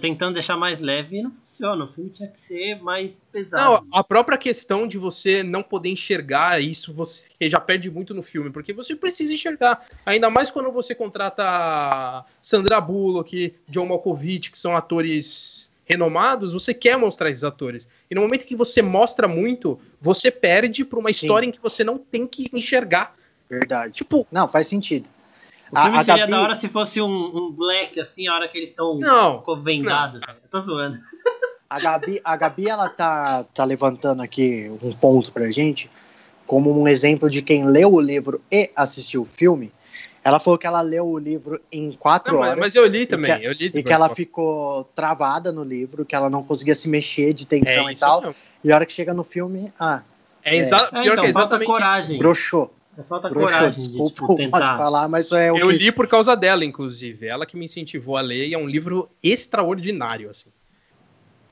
Tentando deixar mais leve e não funciona. O filme tinha que ser mais pesado. Não, a própria questão de você não poder enxergar isso, você já perde muito no filme, porque você precisa enxergar. Ainda mais quando você contrata Sandra Bullock, John Malkovich, que são atores renomados, você quer mostrar esses atores. E no momento que você mostra muito, você perde para uma história em que você não tem que enxergar. Verdade. Tipo, não, faz sentido. O filme seria da hora se fosse um black, assim, a hora que eles estão vendados. Eu tô zoando. A Gabi, ela tá levantando aqui um ponto pra gente, como um exemplo de quem leu o livro e assistiu o filme. Ela falou que ela leu o livro em 4 horas. Mas eu li também. Que ela ficou travada no livro, que ela não conseguia se mexer de tensão e tal. Não. E a hora que chega no filme, falta coragem. Broxou. Falta coragem, desculpa, tentar falar, mas é o que... Eu li por causa dela, inclusive. Ela que me incentivou a ler e é um livro extraordinário, assim.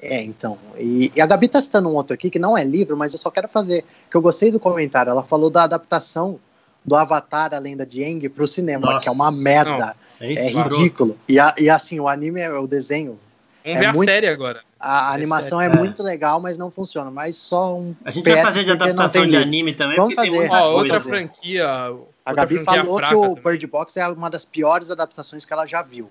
Então. E a Gabi tá citando um outro aqui, que não é livro, mas eu só quero fazer, que eu gostei do comentário. Ela falou da adaptação do Avatar, a Lenda de Aang, pro cinema, nossa, que é uma merda. Não, é isso, é ridículo. E assim, o anime é o desenho. Vamos ver muito, a série agora. A animação é muito legal, mas não funciona. Mas só um. A gente vai fazer de adaptação de anime também. Vamos fazer. Tem outra franquia. A Gabi falou que o Bird Box é uma das piores adaptações que ela já viu.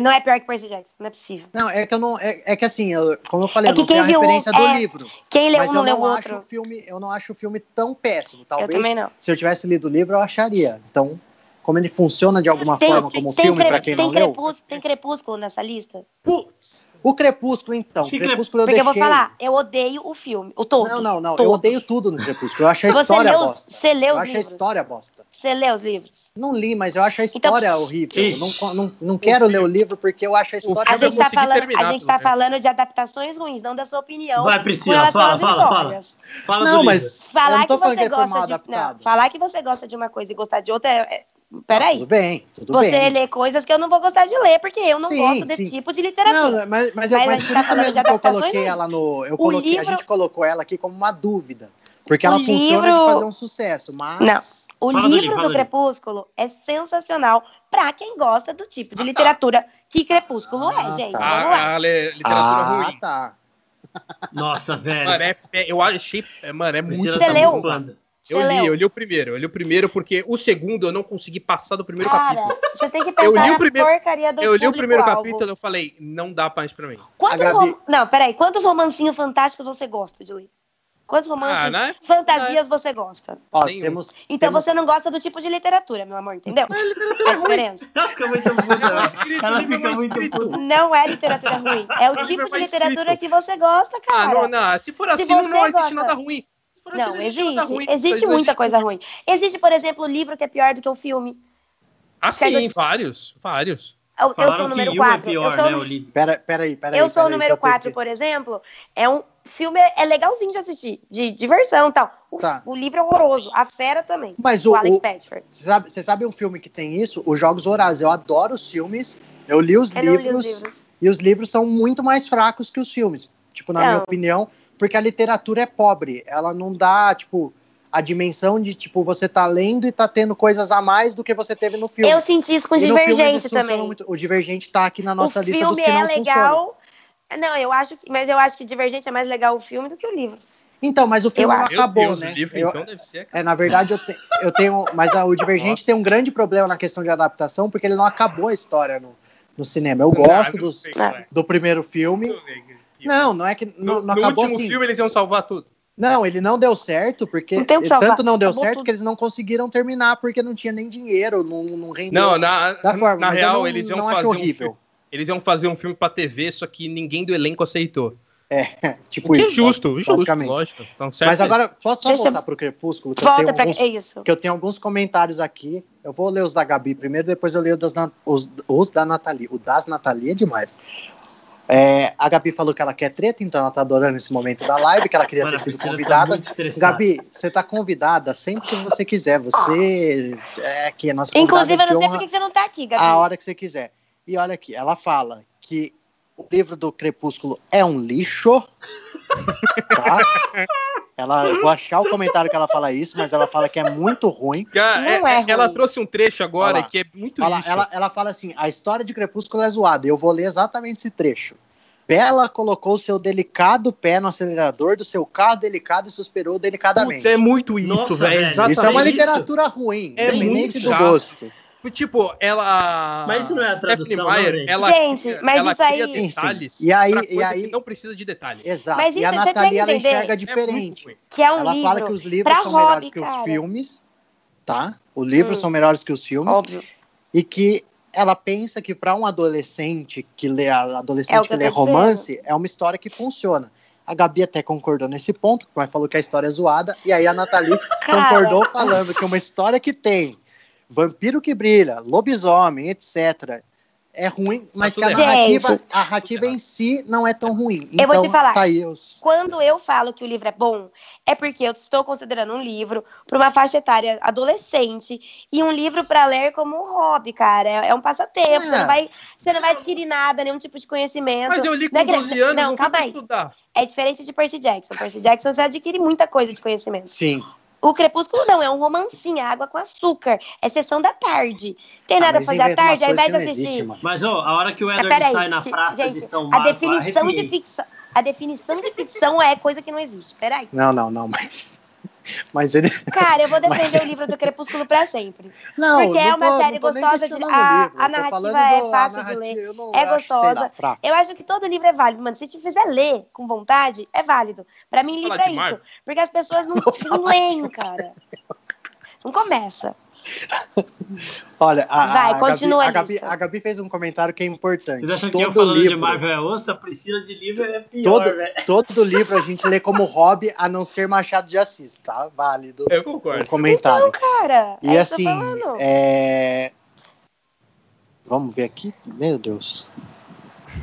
Não é pior que Percy Jackson, não é possível. Não, é que eu não. É que assim, como eu falei, é que eu não tenho a referência do livro. Quem leu um não leu o outro. Eu não acho o filme tão péssimo. Talvez, eu também não. Se eu tivesse lido o livro, eu acharia. Então, como ele funciona de alguma forma como filme, pra quem não leu... Tem Crepúsculo nessa lista? Putz! O Crepúsculo, então. Crepúsculo eu deixei. Porque eu vou falar, eu odeio o filme, o todo. Não, eu odeio tudo no Crepúsculo. Eu acho a história bosta. Você leu os livros? Eu acho a história bosta. Você leu os livros? Não li, mas eu acho a história horrível. Não quero ler o livro porque eu acho a história... A gente tá falando de adaptações ruins, não da sua opinião. Vai, Priscila, fala. Não, mas falar que você gosta de... Falar que você gosta de uma coisa e gostar de outra é... Peraí, tudo bem. Lê coisas que eu não vou gostar de ler, porque eu não gosto desse tipo de literatura. Não, mas por isso mesmo que eu coloquei ela no... A gente colocou ela aqui como uma dúvida, porque ela funciona de fazer um sucesso, mas... Não. O livro do Crepúsculo é sensacional pra quem gosta do tipo de literatura que Crepúsculo é, gente. Literatura ruim. Nossa, velho. Mano, eu achei... Mano, é muito... Você leu? Eu li o primeiro, porque o segundo eu não consegui passar do primeiro capítulo. Você tem que pensar na porcaria do Eu li o primeiro capítulo e eu falei, não dá mais pra mim. Quantos romancinhos fantásticos você gosta de ler? Quantos romances, fantasias você gosta? Ó, temos... você não gosta do tipo de literatura, meu amor, entendeu? A diferença. Não é literatura ruim, é o tipo de literatura que você gosta, cara. Se for assim, não existe nada ruim. Não, existe muita coisa ruim. Existe, por exemplo, o livro que é pior do que o filme. Ah, sim, vários. Eu sou o número 4. Eu sou o número 4, por exemplo. É um filme legalzinho de assistir, de diversão e tal. O livro é horroroso. A Fera também. Mas o Alex Patchford. Você sabe um filme que tem isso? Os Jogos Vorazes. Eu adoro os filmes. Eu li os livros. E os livros são muito mais fracos que os filmes. Tipo, na minha opinião... Porque a literatura é pobre, ela não dá, tipo, a dimensão de, tipo, você tá lendo e tá tendo coisas a mais do que você teve no filme. Eu senti isso com o Divergente também. O Divergente tá aqui na nossa lista dos que não funcionam. O filme é legal, mas eu acho que Divergente é mais legal o filme do que o livro. Então, mas o filme não acabou, Deus, né? O livro, então, deve ser. Na verdade, eu tenho... Mas o Divergente tem um grande problema na questão de adaptação, porque ele não acabou a história no cinema. Eu gosto do primeiro filme... Não é que... No acabou último assim. Filme eles iam salvar tudo. Não, ele não deu certo, porque... que eles não conseguiram terminar, porque não tinha nem dinheiro, não rendeu. Eles iam fazer um filme pra TV, só que ninguém do elenco aceitou. Justo, lógico. Então, mas agora, posso só voltar pro Crepúsculo? Que eu tenho alguns comentários aqui. Eu vou ler os da Gabi primeiro, depois eu leio os da Nathalie. O das Nathalie é demais. A Gabi falou que ela quer treta, então ela tá adorando esse momento da live, que ela queria ter sido convidada. Gabi, você tá convidada sempre que você quiser. Você é aqui a nossa convidada. Inclusive, eu não sei por que você não tá aqui, Gabi. A hora que você quiser. E olha aqui, ela fala que o livro do Crepúsculo é um lixo. Tá? Eu vou achar o comentário que ela fala isso, mas ela fala que é muito ruim. Ela trouxe um trecho agora que é muito lixo. Ela fala assim, a história de Crepúsculo é zoada, e eu vou ler exatamente esse trecho. Bella colocou seu delicado pé no acelerador do seu carro delicado e superou delicadamente. Putz, é muito isso, velho. Isso é uma literatura ruim, independente do gosto. Tipo, ela... Mas isso não é a tradução, ela isso cria aí... detalhes que não precisa de detalhes. Exato. Mas isso, e a Nathalie, ela enxerga diferente. Ela fala que os livros são melhores que os filmes, tá? Os livros são melhores que os filmes. Óbvio. E que ela pensa que pra um adolescente que lê, romance, é uma história que funciona. A Gabi até concordou nesse ponto, mas falou que a história é zoada. E aí a Nathalie concordou falando que uma história que tem vampiro que brilha, lobisomem, etc. É ruim, mas que a narrativa em si não é tão ruim. Então, eu vou te falar, quando eu falo que o livro é bom, é porque eu estou considerando um livro para uma faixa etária adolescente e um livro para ler como um hobby, cara. É um passatempo, você não vai adquirir nada, nenhum tipo de conhecimento. Mas eu li com 12 anos, não calma aí. Estudar. É diferente de Percy Jackson. Percy Jackson, você adquire muita coisa de conhecimento. Sim. O Crepúsculo não, é um romancinho, água com açúcar. É sessão da tarde. Tem nada pra fazer à tarde, ao invés de assistir. Existe, mas, ó, a hora que o Edward sai na praça de São Marcos, a definição de ficção é coisa que não existe. Peraí. Não, mas ele... Cara, eu vou defender o livro do Crepúsculo pra sempre. Não, porque é uma série gostosa. A narrativa é fácil de ler, é gostosa. Eu acho que todo livro é válido, mano. Se te fizer ler com vontade, é válido. Pra mim, livro é isso. Porque as pessoas não leem, cara. Não começa. Olha, a Gabi fez um comentário que é importante. Vocês acham que eu falando livro, de Marvel é osso? A Priscila de livro é pior, todo livro a gente lê como hobby, a não ser Machado de Assis, tá? Válido. Eu concordo. O comentário. Então, cara, e assim, vamos ver aqui? Meu Deus.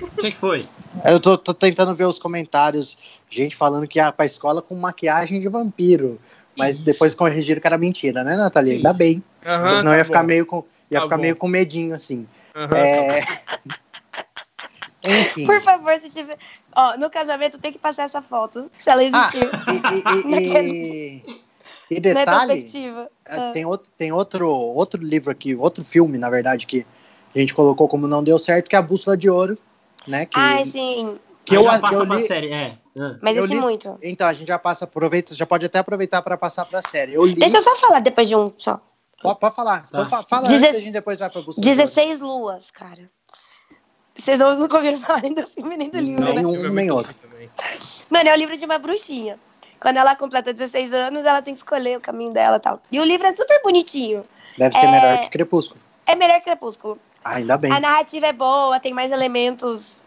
O que foi? Eu tô tentando ver os comentários. Gente falando que ia pra escola com maquiagem de vampiro. Mas isso. Depois corrigiram que era mentira, né, Nathalie? Ainda bem. Uhum, senão ia ficar meio com medinho, assim. Uhum, Enfim. Por favor, se tiver... Ó, no casamento tem que passar essa foto, se ela existir. E detalhe, tem outro livro aqui, outro filme, na verdade, que a gente colocou como não deu certo, que é A Bússola de Ouro, né? Que... Ah, sim. Que eu já passo pra série, Mas eu li muito. Então, a gente já passa, já pode até aproveitar pra passar pra série. Eu li... Deixa eu só falar depois de um só. Pode falar. Tá. Então, fala antes, a gente depois vai pra buscar. 16 luas, cara. Vocês nunca ouviram falar nem do filme, nem do livro, né? Nem outro. Mano, é o livro de uma bruxinha. Quando ela completa 16 anos, ela tem que escolher o caminho dela e tal. E o livro é super bonitinho. Deve ser melhor que Crepúsculo. É melhor que Crepúsculo. Ah, ainda bem. A narrativa é boa, tem mais elementos...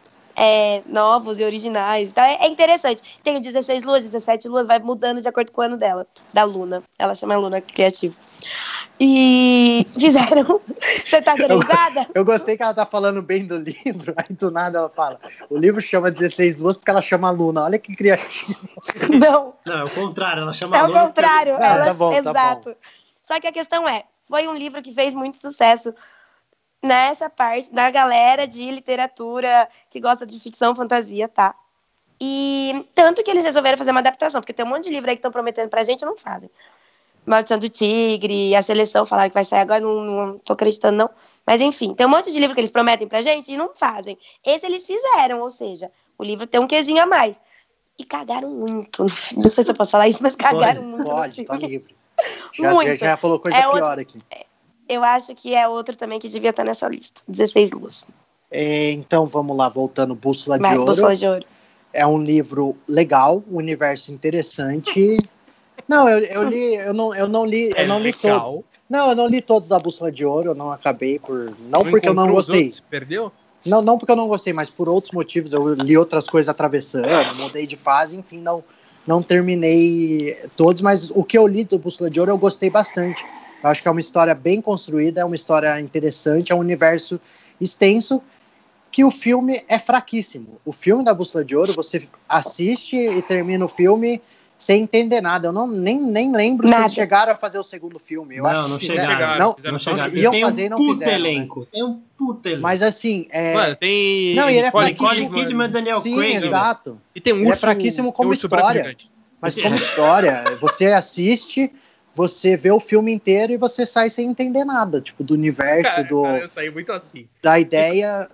novos e originais. Então é interessante. Tem 16 luas, 17 luas, vai mudando de acordo com o ano dela, da Luna. Ela chama Luna Criativa. E fizeram. Você tá autorizada? Eu gostei que ela tá falando bem do livro, aí do nada ela fala: o livro chama 16 luas porque ela chama Luna. Olha que criativa. Não, é o contrário, ela chama Luna. É o contrário, porque... ela... Tá bom, exato. Tá bom. Só que a questão foi um livro que fez muito sucesso nessa parte da galera de literatura que gosta de ficção, fantasia, tá? E tanto que eles resolveram fazer uma adaptação, porque tem um monte de livro aí que estão prometendo pra gente e não fazem. Maldição do Tigre, A Seleção, falaram que vai sair agora, não tô acreditando não. Mas enfim, tem um monte de livro que eles prometem pra gente e não fazem. Esse eles fizeram, ou seja, o livro tem um quezinho a mais. E cagaram muito. Não sei se eu posso falar isso, mas cagaram muito. Pode, tá livre. Já falou coisa pior aqui. Eu acho que é outro também que devia estar nessa lista. 16 luas. Então, vamos lá, voltando. Bússola de Ouro. É um livro legal, um universo interessante. Não, eu não li todos. Não, eu não li todos da Bússola de Ouro. Eu não acabei por... Não porque eu não gostei. Você perdeu? Não porque eu não gostei, mas por outros motivos. Eu li outras coisas atravessando, mudei de fase, enfim, não terminei todos. Mas o que eu li do Bússola de Ouro, eu gostei bastante. Eu acho que é uma história bem construída, é uma história interessante, é um universo extenso, que o filme é fraquíssimo. O filme da Bússola de Ouro, você assiste e termina o filme sem entender nada. Eu nem lembro se eles chegaram a fazer o segundo filme. Eu acho que não chegaram. Não chegaram. Iam fazer e não fizeram. Tem um puto elenco. Mas assim... Mano, tem... Não, ele é fraquíssimo. Colin Kidman, Daniel Craig. Sim, exato. E tem um urso. Ele é fraquíssimo como história. Mas como história, você assiste... Você vê o filme inteiro e você sai sem entender nada, tipo, do universo, cara, eu saí muito assim. Da ideia...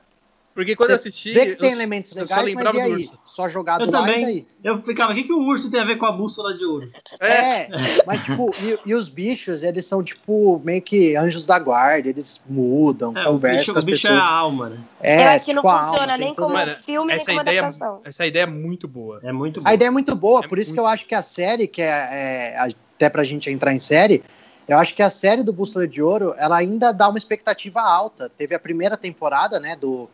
Porque quando eu assisti... Vê que tem elementos legais, só lembrava do urso. Só jogado lá e daí. Eu ficava, o que o urso tem a ver com a Bússola de Ouro? Mas tipo, e os bichos, eles são tipo, meio que anjos da guarda, eles mudam, conversam com as pessoas. O bicho é a alma, né? Eu acho que não funciona nem como filme, nem como adaptação. Essa ideia é muito boa. É muito boa. A ideia é muito boa, por isso que eu acho que a série, que é... até pra gente entrar em série, eu acho que a série do Bússola de Ouro, ela ainda dá uma expectativa alta. Teve a primeira temporada, né, do...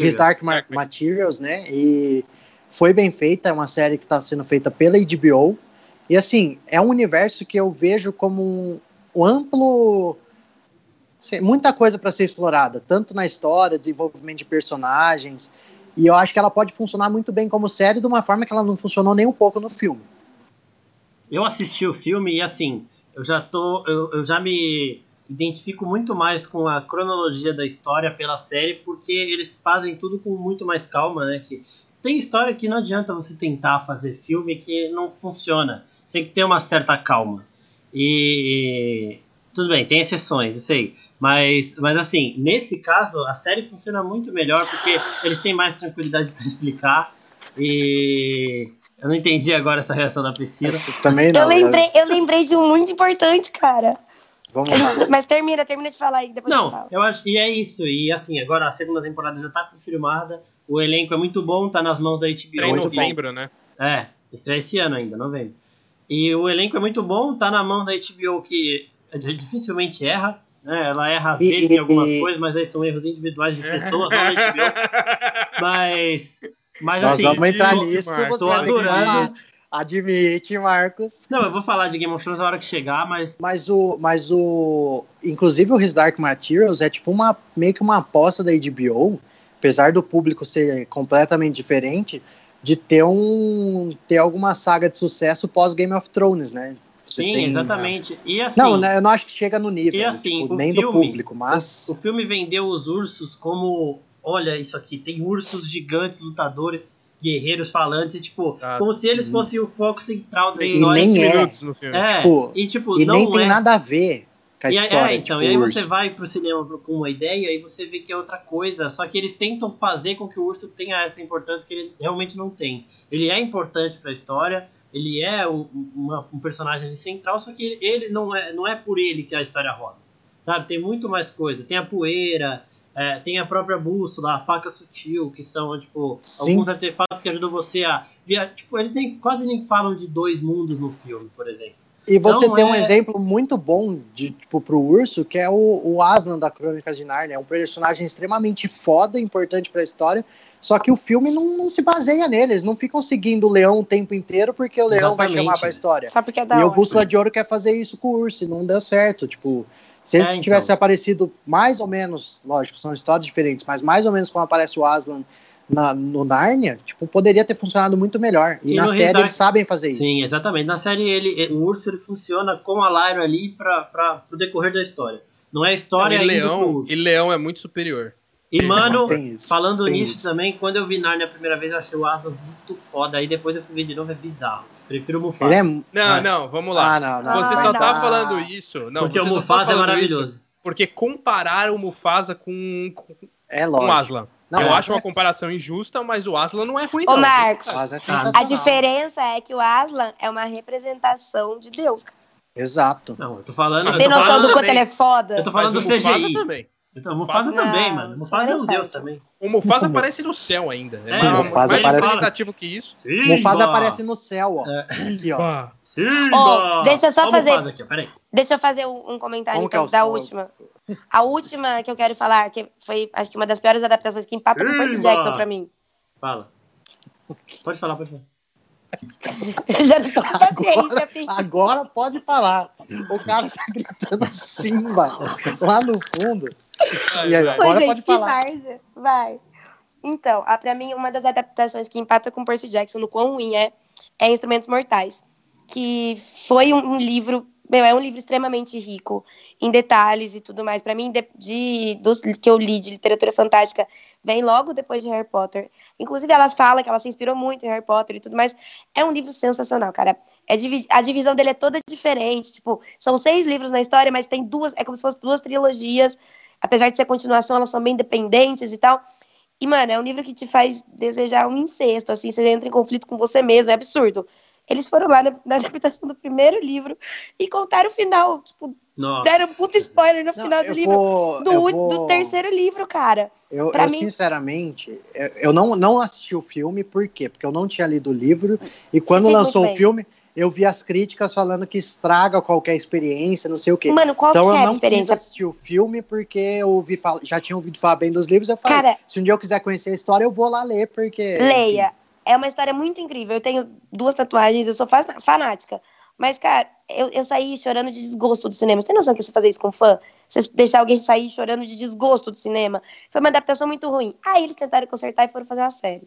His Dark Materials, né, e foi bem feita, é uma série que tá sendo feita pela HBO, e assim, é um universo que eu vejo como um amplo... Muita coisa pra ser explorada, tanto na história, desenvolvimento de personagens, e eu acho que ela pode funcionar muito bem como série, de uma forma que ela não funcionou nem um pouco no filme. Eu assisti o filme e, assim, eu já me identifico muito mais com a cronologia da história pela série, porque eles fazem tudo com muito mais calma, né? Tem história que não adianta você tentar fazer filme que não funciona. Você tem que ter uma certa calma. E tudo bem, tem exceções, eu sei. Mas assim, nesse caso, a série funciona muito melhor porque eles têm mais tranquilidade para explicar. E eu não entendi agora essa reação da Priscila. Também não. Eu lembrei de um muito importante, cara. Vamos lá. Mas termina de falar aí, depois eu falo. Não, eu acho, e é isso. E assim, agora a segunda temporada já tá confirmada. O elenco é muito bom, tá nas mãos da HBO. Estreia em novembro, né? É, estreia esse ano ainda, novembro. E o elenco é muito bom, tá na mão da HBO, que dificilmente erra. É, ela erra às vezes em algumas coisas, mas aí são erros individuais de pessoas, não da HBO. Mas nós assim, vamos entrar nisso, tô adorando. Admite, Marcos. Não, eu vou falar de Game of Thrones na hora que chegar, mas... Inclusive o His Dark Materials é tipo meio que uma aposta da HBO, apesar do público ser completamente diferente, de ter alguma saga de sucesso pós Game of Thrones, né? Sim, exatamente. E assim, não, eu não acho que chega no nível, e assim, tipo, nem filme, do público, mas... O filme vendeu os ursos como, olha isso aqui, tem ursos gigantes, lutadores, guerreiros, falantes, e tipo, como se eles fossem o foco central da história. E nem minutos no filme. É, tipo, e nem tem nada a ver com a história. Então, tipo, e aí você vai pro cinema com uma ideia e você vê que é outra coisa, só que eles tentam fazer com que o urso tenha essa importância que ele realmente não tem. Ele é importante pra história... Ele é um personagem central, só que ele não é por ele que a história roda, sabe? Tem muito mais coisa. Tem a poeira, tem a própria bússola, a faca sutil, que são, tipo, sim, alguns artefatos que ajudam você a... Tipo, eles quase nem falam de dois mundos no filme, por exemplo. E você tem um exemplo muito bom de, tipo, pro urso, que é o Aslan da Crônicas de Nárnia. É um personagem extremamente foda, importante pra história. Só que o filme não se baseia nele, eles não ficam seguindo o leão o tempo inteiro porque o leão vai chamar pra história. Só porque é da hora. E o Bússola de Ouro quer fazer isso com o urso e não deu certo. Tipo, se ele tivesse aparecido mais ou menos, lógico, são histórias diferentes, mas mais ou menos como aparece o Aslan no Nárnia, tipo, poderia ter funcionado muito melhor. E na série eles sabem fazer isso. Sim, exatamente. Na série o urso ele funciona como a Lyra ali para o decorrer da história. Não é história ainda com o urso. E leão é muito superior. E, mano, falando nisso também, quando eu vi Narnia a primeira vez, eu achei o Aslan muito foda. Aí depois eu fui ver de novo, é bizarro. Prefiro o Mufasa. Não, vamos lá. Você só tá falando isso. Não, porque o Mufasa é maravilhoso. Isso, porque comparar o Mufasa com o Aslan. Não, eu acho uma comparação injusta, mas o Aslan não é ruim, não. Ô, Marcos, a diferença é que o Aslan é uma representação de Deus. Exato. Não, eu tô falando... Você tem noção do quanto ele é foda? Eu tô falando do CGI. Também. Então, o Mufasa também, mano. O Mufasa é um deus também. O Mufasa aparece no céu ainda. Né? O Mufasa aparece representativo que isso. Simba. Mufasa aparece no céu, ó. Aqui, ó. Simba. Oh, deixa eu só fazer. Mufasa aqui, peraí. Deixa eu fazer um comentário então, da última. A última que eu quero falar, que foi, acho que uma das piores adaptações que empata com o Percy Jackson pra mim. Fala. Pode falar. Eu já não tô com paciência, filho. Agora pode falar. O cara tá gritando Simba lá no fundo. E agora gente, pode falar. Vai. Então, pra mim, uma das adaptações que empata com Percy Jackson no quão ruim é Instrumentos Mortais, que foi um livro, é um livro extremamente rico em detalhes e tudo mais. Pra mim, dos que eu li de literatura fantástica, vem logo depois de Harry Potter. Inclusive, elas falam que ela se inspirou muito em Harry Potter e tudo mais. É um livro sensacional, cara. A divisão dele é toda diferente. Tipo, são 6 livros na história, mas tem duas... É como se fossem 2 trilogias. Apesar de ser continuação, elas são bem independentes e tal. E, mano, é um livro que te faz desejar um incesto, assim. Você entra em conflito com você mesmo. É absurdo. Eles foram lá na adaptação do primeiro livro e contaram o final. Tipo, deram um puta spoiler no final do livro. Do terceiro livro, cara. Eu mim... sinceramente, eu não assisti o filme. Por quê? Porque eu não tinha lido o livro. E quando lançou o filme, eu vi as críticas falando que estraga qualquer experiência, não sei o quê. Mano, então eu não quis assistir o filme porque eu já tinha ouvido falar bem dos livros. Eu falei, cara, se um dia eu quiser conhecer a história, eu vou lá ler, porque... Leia. Enfim, é uma história muito incrível. Eu tenho 2 tatuagens, eu sou fanática. Mas, cara, eu saí chorando de desgosto do cinema. Você tem noção que você fazer isso com fã? Você deixar alguém sair chorando de desgosto do cinema? Foi uma adaptação muito ruim. Aí eles tentaram consertar e foram fazer uma série.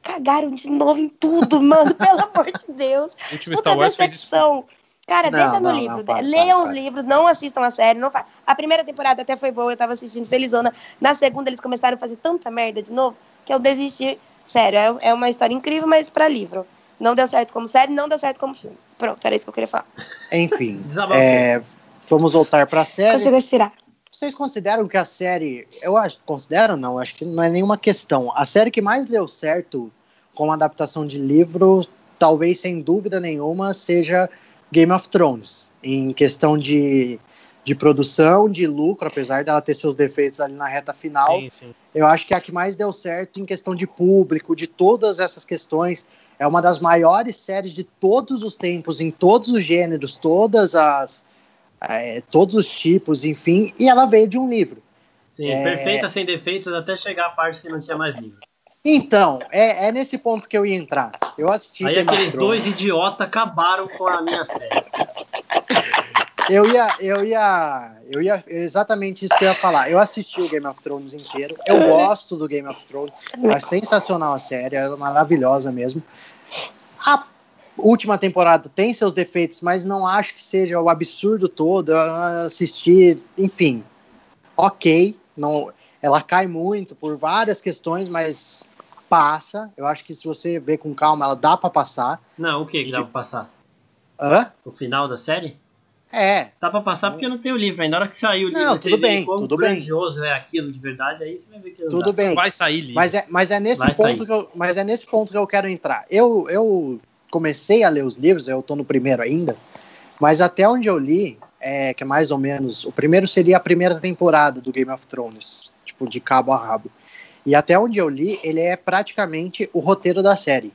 Cagaram de novo em tudo, mano. Pelo amor de Deus. Puta decepção. Cara, deixa no livro. Leiam os livros, não assistam a série. Não faz. A primeira temporada até foi boa, eu tava assistindo felizona. Na segunda eles começaram a fazer tanta merda de novo que eu desisti. Sério, é uma história incrível, mas pra livro. Não deu certo como série, não deu certo como filme. Pronto, era isso que eu queria falar. Enfim, vamos voltar pra série. Consigo respirar. Vocês consideram que a série... Eu acho, considero não, acho que não é nenhuma questão. A série que mais deu certo com a adaptação de livro, talvez sem dúvida nenhuma, seja Game of Thrones. Em questão de produção, de lucro, apesar dela ter seus defeitos ali na reta final, sim, sim. Eu acho que é a que mais deu certo em questão de público, de todas essas questões. É uma das maiores séries de todos os tempos, em todos os gêneros, todos os tipos, enfim, e ela veio de um livro. Sim, perfeita, sem defeitos, até chegar à parte que não tinha mais livro. Então, é nesse ponto que eu ia entrar. Eu assisti. Aí aqueles dois idiotas acabaram com a minha série. Eu ia exatamente isso que eu ia falar. Eu assisti o Game of Thrones inteiro. Eu gosto do Game of Thrones. É sensacional a série, é maravilhosa mesmo. A última temporada tem seus defeitos, mas não acho que seja o absurdo todo. Assistir, enfim, ok. Não, ela cai muito por várias questões, mas passa. Eu acho que se você ver com calma, ela dá pra passar. Não, o que que dá pra passar? Hã? O final da série? É. Dá pra passar porque eu não tenho o livro ainda. Na hora que sair o livro, não, vocês veem quão grandioso é aquilo de verdade, aí você vai ver que não tudo dá. Bem. Vai sair livro. Mas é nesse ponto que eu quero entrar. Eu comecei a ler os livros, eu tô no primeiro ainda, mas até onde eu li, que é mais ou menos... O primeiro seria a primeira temporada do Game of Thrones, tipo, de cabo a rabo. E até onde eu li, ele é praticamente o roteiro da série.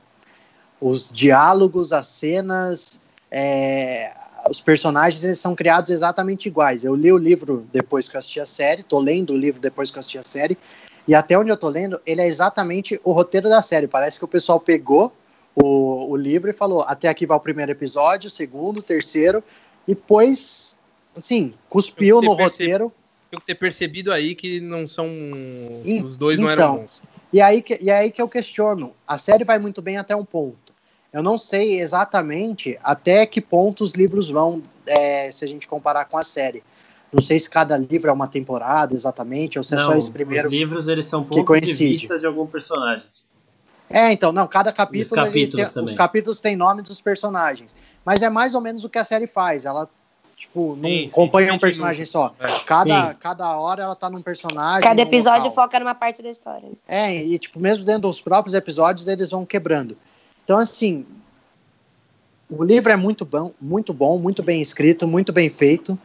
Os diálogos, as cenas... os personagens, eles são criados exatamente iguais. Eu li o livro depois que eu assisti a série, tô lendo o livro depois que eu assisti a série, e até onde eu tô lendo, ele é exatamente o roteiro da série. Parece que o pessoal pegou o livro e falou, até aqui vai o primeiro episódio, o segundo, o terceiro, e depois, assim, cuspiu no roteiro. Tem que ter percebido aí que não são... os dois não eram bons. E aí que eu questiono. A série vai muito bem até um ponto. Eu não sei exatamente até que ponto os livros vão, se a gente comparar com a série. Não sei se cada livro é uma temporada exatamente, ou se é só esse primeiro. Os livros, eles são pontos de vista de algum personagem. Cada capítulo... Os capítulos têm nome dos personagens. Mas é mais ou menos o que a série faz. Ela, tipo, não acompanha um personagem só. Cada hora ela tá num personagem. Cada episódio foca numa parte da história. E tipo, mesmo dentro dos próprios episódios, eles vão quebrando. Então, assim, o livro é muito bom, muito bem escrito, muito bem feito.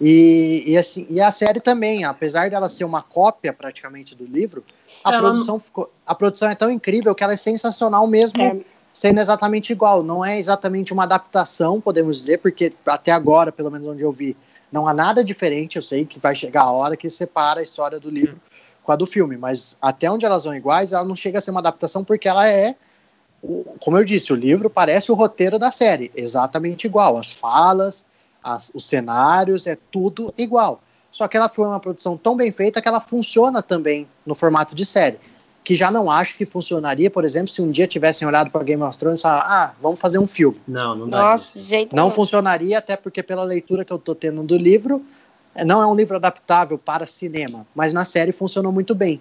E a série também, apesar dela ser uma cópia praticamente do livro, a produção é tão incrível que ela é sensacional mesmo sendo exatamente igual. Não é exatamente uma adaptação, podemos dizer, porque até agora, pelo menos onde eu vi, não há nada diferente. Eu sei que vai chegar a hora que separa a história do livro com a do filme, mas até onde elas são iguais, ela não chega a ser uma adaptação porque ela é... Como eu disse, o livro parece o roteiro da série, exatamente igual. As falas, os cenários, é tudo igual. Só que ela foi uma produção tão bem feita que ela funciona também no formato de série. Que já não acho que funcionaria, por exemplo, se um dia tivessem olhado para Game of Thrones e falar, vamos fazer um filme. Não dá. Nossa, jeito não funcionaria, até porque pela leitura que eu tô tendo do livro, não é um livro adaptável para cinema, mas na série funcionou muito bem.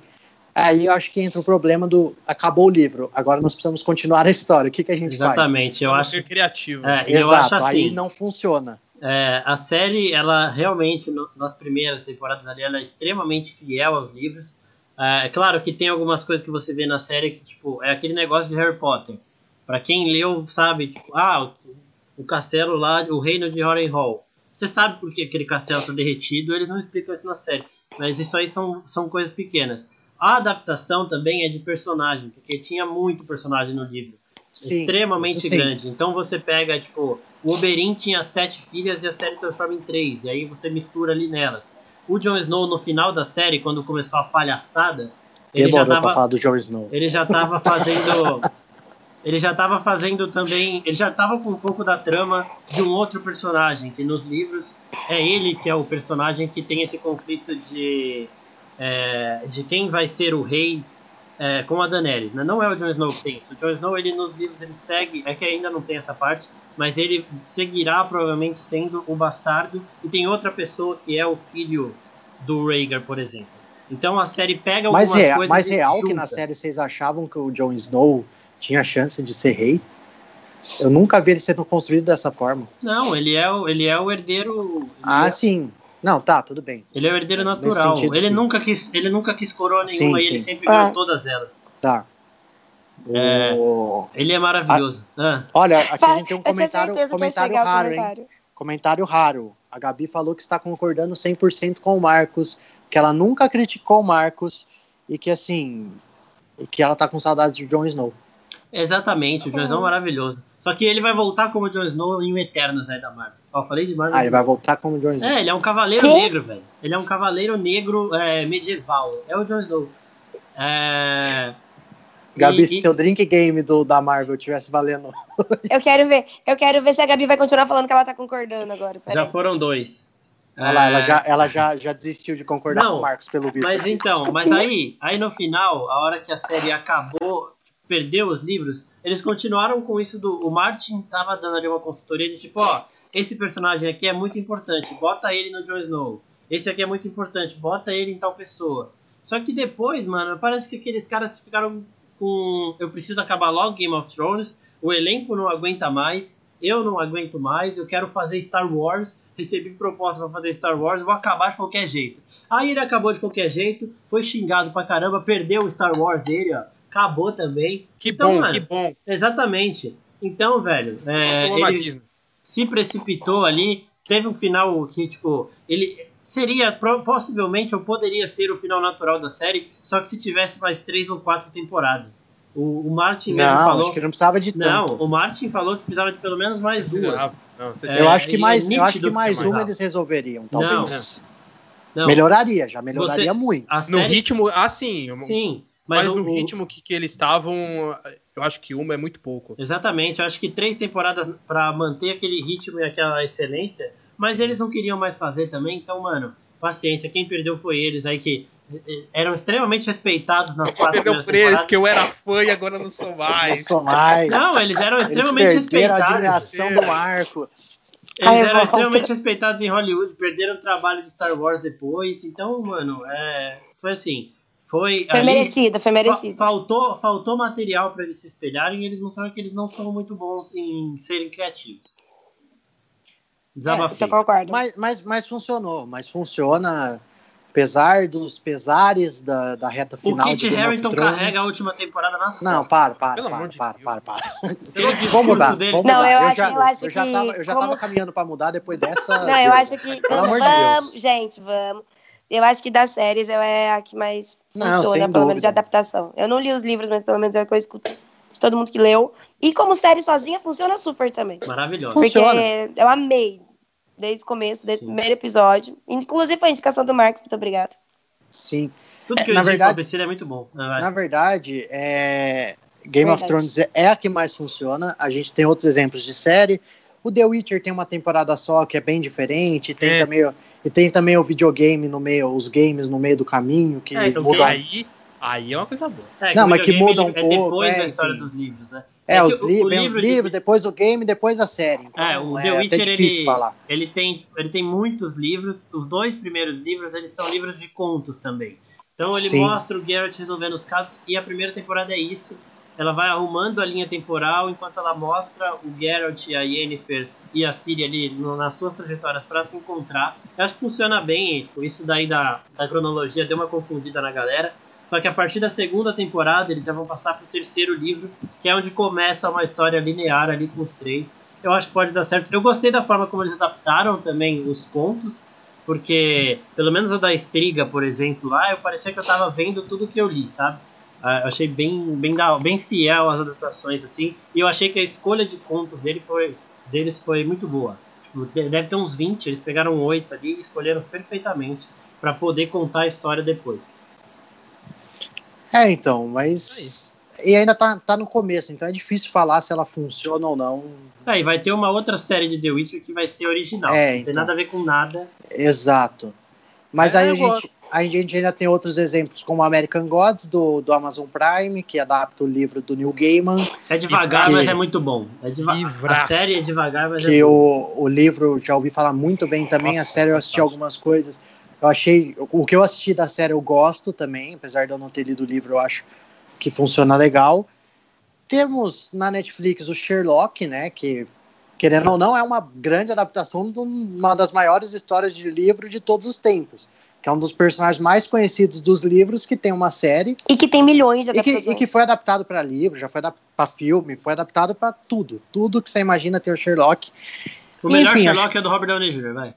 Aí eu acho que entra o problema do acabou o livro, agora nós precisamos continuar a história. O que a gente faz? Exatamente, eu acho ser criativo. Exato, eu acho assim, aí não funciona. A série, ela realmente, nas primeiras temporadas ali, ela é extremamente fiel aos livros. É claro que tem algumas coisas que você vê na série que, tipo, é aquele negócio de Harry Potter. Pra quem leu, sabe, tipo, o castelo lá, o reino de Harrenhal. Você sabe por que aquele castelo tá derretido, eles não explicam isso na série. Mas isso aí são coisas pequenas. A adaptação também é de personagem, porque tinha muito personagem no livro. Sim, extremamente grande. Então você pega, tipo, o Oberyn tinha 7 filhas e a série transforma em 3. E aí você mistura ali nelas. O Jon Snow, no final da série, quando começou a palhaçada... Ele já tava fazendo também... Ele já tava com um pouco da trama de um outro personagem, que nos livros é ele que é o personagem que tem esse conflito de quem vai ser o rei com a Daenerys, né? Não é o Jon Snow que tem isso. O Jon Snow, ele nos livros, ele segue, é que ainda não tem essa parte, mas ele seguirá provavelmente sendo o bastardo, e tem outra pessoa que é o filho do Rhaegar, por exemplo. Então a série pega algumas coisas. Mas real que na série vocês achavam que o Jon Snow tinha chance de ser rei? Eu nunca vi ele sendo construído dessa forma. Não, ele é o herdeiro... Ah, sim. Não, tá, tudo bem. Ele é o herdeiro natural. Sentido, ele nunca quis coroa nenhuma, sim, e ele sempre ganhou todas elas. Tá. Ele é maravilhoso. Olha, aqui a gente tem um comentário raro. Hein? Comentário raro. A Gabi falou que está concordando 100% com o Marcos, que ela nunca criticou o Marcos e que, assim, que ela tá com saudade de Jon Snow. Exatamente, o Jon Snow é maravilhoso. Só que ele vai voltar como Jon Snow em Eternos, aí, da Marvel. Ó, eu falei de Marvel. Ele vai voltar como Jon Snow. Ele é um cavaleiro negro, velho. Ele é um cavaleiro negro medieval. É o Jon Snow. Gabi, se seu drink game da Marvel tivesse valendo. Eu quero ver se a Gabi vai continuar falando que ela tá concordando agora. Já foram 2. Olha lá, ela já desistiu de concordar com o Marcos, pelo visto. Mas então, aí no final, a hora que a série acabou, perdeu os livros, eles continuaram com isso o Martin tava dando ali uma consultoria de tipo, esse personagem aqui é muito importante, bota ele no Jon Snow. Esse aqui é muito importante, bota ele em tal pessoa. Só que depois, mano, parece que aqueles caras ficaram... Eu preciso acabar logo Game of Thrones, o elenco não aguenta mais, eu não aguento mais, eu quero fazer Star Wars, recebi proposta pra fazer Star Wars, vou acabar de qualquer jeito. Aí ele acabou de qualquer jeito, foi xingado pra caramba, perdeu o Star Wars dele, acabou também. Que bom. Exatamente. Então, velho, ele se precipitou ali, teve um final que, tipo, ele... Seria, possivelmente, ou poderia ser o final natural da série, só que se tivesse mais 3 ou 4 temporadas. O Martin mesmo falou... Não, acho que não precisava de tanto. Não, o Martin falou que precisava de pelo menos mais 2. Eu acho que mais uma eles resolveriam, talvez. Não. Melhoraria muito. No ritmo, sim. Mas no ritmo que eles estavam, eu acho que uma é muito pouco. Exatamente, eu acho que 3 temporadas pra manter aquele ritmo e aquela excelência... Mas eles não queriam mais fazer também, então, mano, paciência. Quem perdeu foi eles aí, que eram extremamente respeitados nas 4 primeiras temporadas. Porque eu era fã e agora não sou mais. Não, eles eram extremamente respeitados. A admiração do Marcos. Eles eram extremamente respeitados em Hollywood, perderam o trabalho de Star Wars depois. Então, mano, foi assim. Foi merecido. Faltou material pra eles se espelharem e eles mostraram que eles não são muito bons em serem criativos. Mas funcionou, mas funciona, apesar dos pesares da reta final. O Kit Harington carrega a última temporada nas costas. Não, para. Vamos mudar. Eu já tava caminhando pra mudar depois dessa. Não, eu acho que... Vamos, gente. Eu acho que das séries é a que mais funciona, pelo menos de adaptação. Eu não li os livros, mas pelo menos é o que eu escuto. Todo mundo que leu. E como série sozinha funciona super também. Maravilhosa. Porque eu amei. Desde o começo, desde o primeiro episódio. Inclusive foi a indicação do Marcos, muito obrigado. Sim. Tudo que eu indico pra BC é muito bom. Na verdade, Game of Thrones é a que mais funciona. A gente tem outros exemplos de série. O The Witcher tem uma temporada só que é bem diferente. Tem também o videogame no meio, os games no meio do caminho. Aí é uma coisa boa. Mas que muda um pouco. Depois da história dos livros, né? Os livros, depois o game, depois a série. Então, o The Witcher, ele tem muitos livros. Os 2 primeiros livros, eles são livros de contos também. Então ele mostra o Geralt resolvendo os casos. E a primeira temporada é isso. Ela vai arrumando a linha temporal enquanto ela mostra o Geralt, a Yennefer e a Ciri ali nas suas trajetórias para se encontrar. Eu acho que funciona bem. Tipo, isso daí da cronologia deu uma confundida na galera. Só que a partir da 2ª temporada eles já vão passar pro 3º livro, que é onde começa uma história linear ali com os 3. Eu acho que pode dar certo. Eu gostei da forma como eles adaptaram também os contos, porque pelo menos o da Estriga, por exemplo, lá eu parecia que eu tava vendo tudo que eu li, sabe? Eu achei bem fiel às adaptações, assim, e eu achei que a escolha de contos deles foi muito boa. Deve ter uns 20, eles pegaram 8 ali e escolheram perfeitamente para poder contar a história depois. Mas... E ainda tá no começo, então é difícil falar se ela funciona ou não. E vai ter uma outra série de The Witcher que vai ser original, não tem nada a ver com nada. Exato. Mas aí a gente ainda tem outros exemplos, como American Gods, do Amazon Prime, que adapta o livro do Neil Gaiman. É devagar, mas é muito bom. A série é devagar, mas é bom. Que o livro, já ouvi falar muito bem também, a série eu assisti algumas coisas... Eu achei, o que eu assisti da série eu gosto também, apesar de eu não ter lido o livro, eu acho que funciona legal. Temos na Netflix o Sherlock, né, que, querendo ou não, é uma grande adaptação de uma das maiores histórias de livro de todos os tempos, que é um dos personagens mais conhecidos dos livros, que tem uma série. E que tem milhões de adaptações. E que foi adaptado para livro, já foi para filme, foi adaptado para tudo. Tudo que você imagina ter o Sherlock. O melhor Sherlock é do Robert Downey Jr., vai.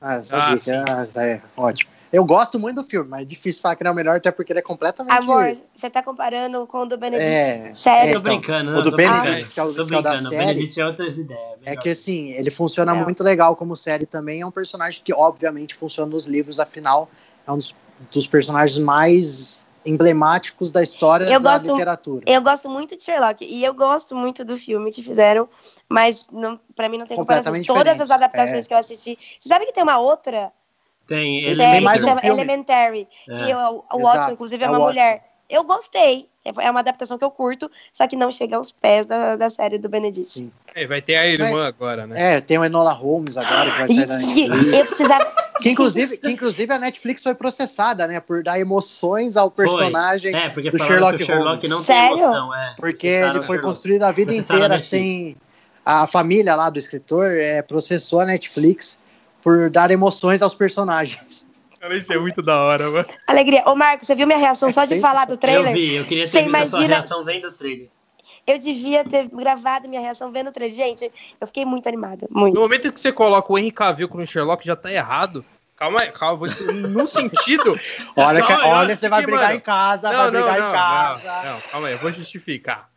Ah, sabia que é ótimo. Eu gosto muito do filme, mas é difícil falar que não é o melhor, até porque ele é completamente... Amor, você tá comparando com o do Benedict, sério? Então, tô brincando, não, o do Benedict, que é o da série. O Benedict é outras ideias. É que assim, ele funciona muito legal como série também, é um personagem que obviamente funciona nos livros, afinal, é um dos personagens mais emblemáticos da história da literatura. Eu gosto muito de Sherlock, e eu gosto muito do filme que fizeram, mas não, pra mim não tem comparação. Todas as adaptações que eu assisti... Você sabe que tem uma outra... Tem Elementary, que o Watson, inclusive, é uma mulher. Eu gostei. É uma adaptação que eu curto, só que não chega aos pés da série do Benedict. Sim. É, vai ter a irmã agora, né? É, tem o Enola Holmes agora, que vai sair da Netflix. Eu precisava... que inclusive a Netflix foi processada, né? Por dar emoções ao personagem do Sherlock Holmes. Porque o Sherlock não tem emoção, porque ele foi construído a vida inteira sem... A família lá do escritor processou a Netflix por dar emoções aos personagens. Isso é muito da hora, mano. Alegria. Ô, Marcos, você viu minha reação só de falar do trailer? Eu vi, eu queria ter visto a sua reação vendo o trailer. Eu devia ter gravado minha reação vendo o trailer. Gente, eu fiquei muito animada, muito. No momento que você coloca o Henry Cavill com o Sherlock, já tá errado. Calma, no sentido... olha, você vai brigar em casa, Não, calma aí, eu vou justificar.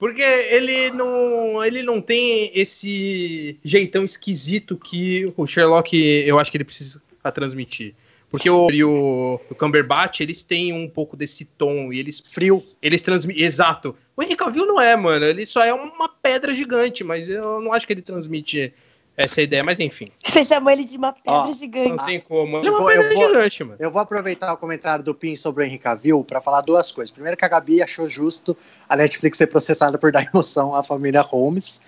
Porque ele não tem esse jeitão esquisito que o Sherlock, eu acho que ele precisa transmitir. Porque o Cumberbatch, eles têm um pouco desse tom e eles... Frio. Eles transmitem... Exato. O Henry Cavill não é, mano. Ele só é uma pedra gigante, mas eu não acho que ele transmite essa ideia, mas enfim. Você chamou ele de uma pedra gigante. Não tem como. Ele é uma pedra gigante, mano. Eu vou aproveitar o comentário do Pim sobre o Henry Cavill pra falar duas coisas. Primeiro, que a Gabi achou justo a Netflix ser processada por dar emoção à família Holmes.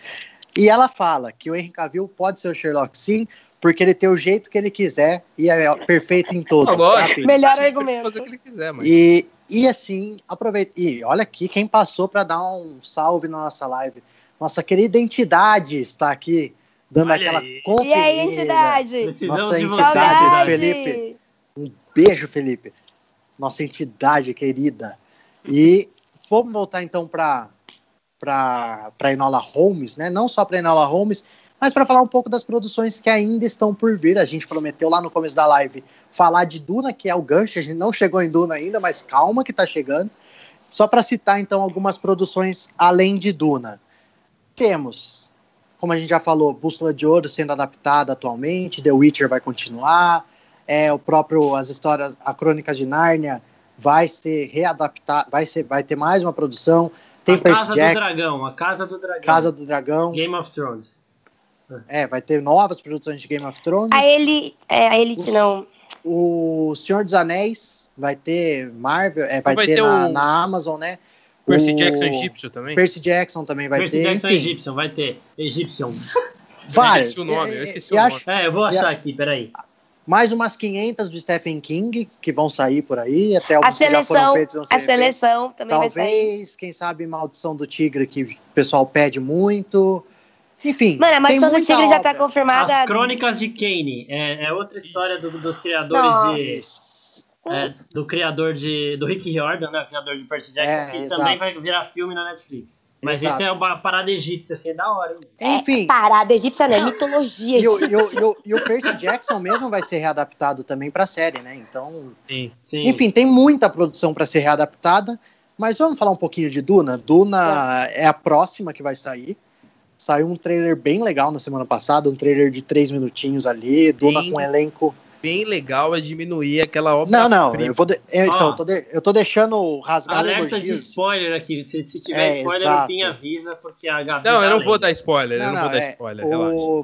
E ela fala que o Henry Cavill pode ser o Sherlock, sim, porque ele tem o jeito que ele quiser e é perfeito em todos. Melhor argumento. Fazer o que ele quiser, mano. E assim, aproveita. E olha aqui quem passou pra dar um salve na nossa live. Nossa querida entidade está aqui. Dando olha aquela conferida. E aí, entidade? Precisamos nossa de entidade, Felipe. Um beijo, Felipe. Nossa entidade querida. E vamos voltar, então, para Enola Holmes, né? Não só para Enola Holmes, mas para falar um pouco das produções que ainda estão por vir. A gente prometeu lá no começo da live falar de Duna, que é o gancho. A gente não chegou em Duna ainda, mas calma que está chegando. Só para citar, então, algumas produções além de Duna. Temos... Como a gente já falou, Bússola de Ouro sendo adaptada atualmente, The Witcher vai continuar, a Crônicas de Nárnia vai ser readaptada, vai ter mais uma produção. Tem A Casa do Dragão. Game of Thrones. Vai ter novas produções de Game of Thrones. O Senhor dos Anéis vai ter Marvel, vai ter na Amazon, né? Percy Jackson egípcio também? Percy Jackson também vai ter. Percy Jackson egípcio, vai ter. Egípcio. Vai. Eu esqueci o nome. Eu vou achar aqui, peraí. Mais umas 500 do Stephen King que vão sair por aí. Até alguns que já foram feitos. A Seleção também vai sair. Talvez, quem sabe, Maldição do Tigre, que o pessoal pede muito. Enfim. Mano, a Maldição do Tigre já tá confirmada. As Crônicas de Kane. É outra história dos criadores de... do criador do Rick Riordan, né? O criador de Percy Jackson, que também vai virar filme na Netflix. Mas isso é uma parada egípcia, assim, é da hora, hein? Enfim. Parada egípcia, né? Mitologia egípcia. E o Percy Jackson mesmo vai ser readaptado também pra série, né? Então. Sim. Enfim, tem muita produção pra ser readaptada. Mas vamos falar um pouquinho de Duna. Duna é a próxima que vai sair. Saiu um trailer bem legal na semana passada, um trailer de 3 minutinhos ali. Duna com um elenco bem legal, é diminuir aquela obra. Eu vou... eu tô deixando rasgar alerta elogios. De spoiler aqui. Se tiver spoiler, enfim, avisa, porque a Gabi... Eu não vou dar spoiler, relaxa.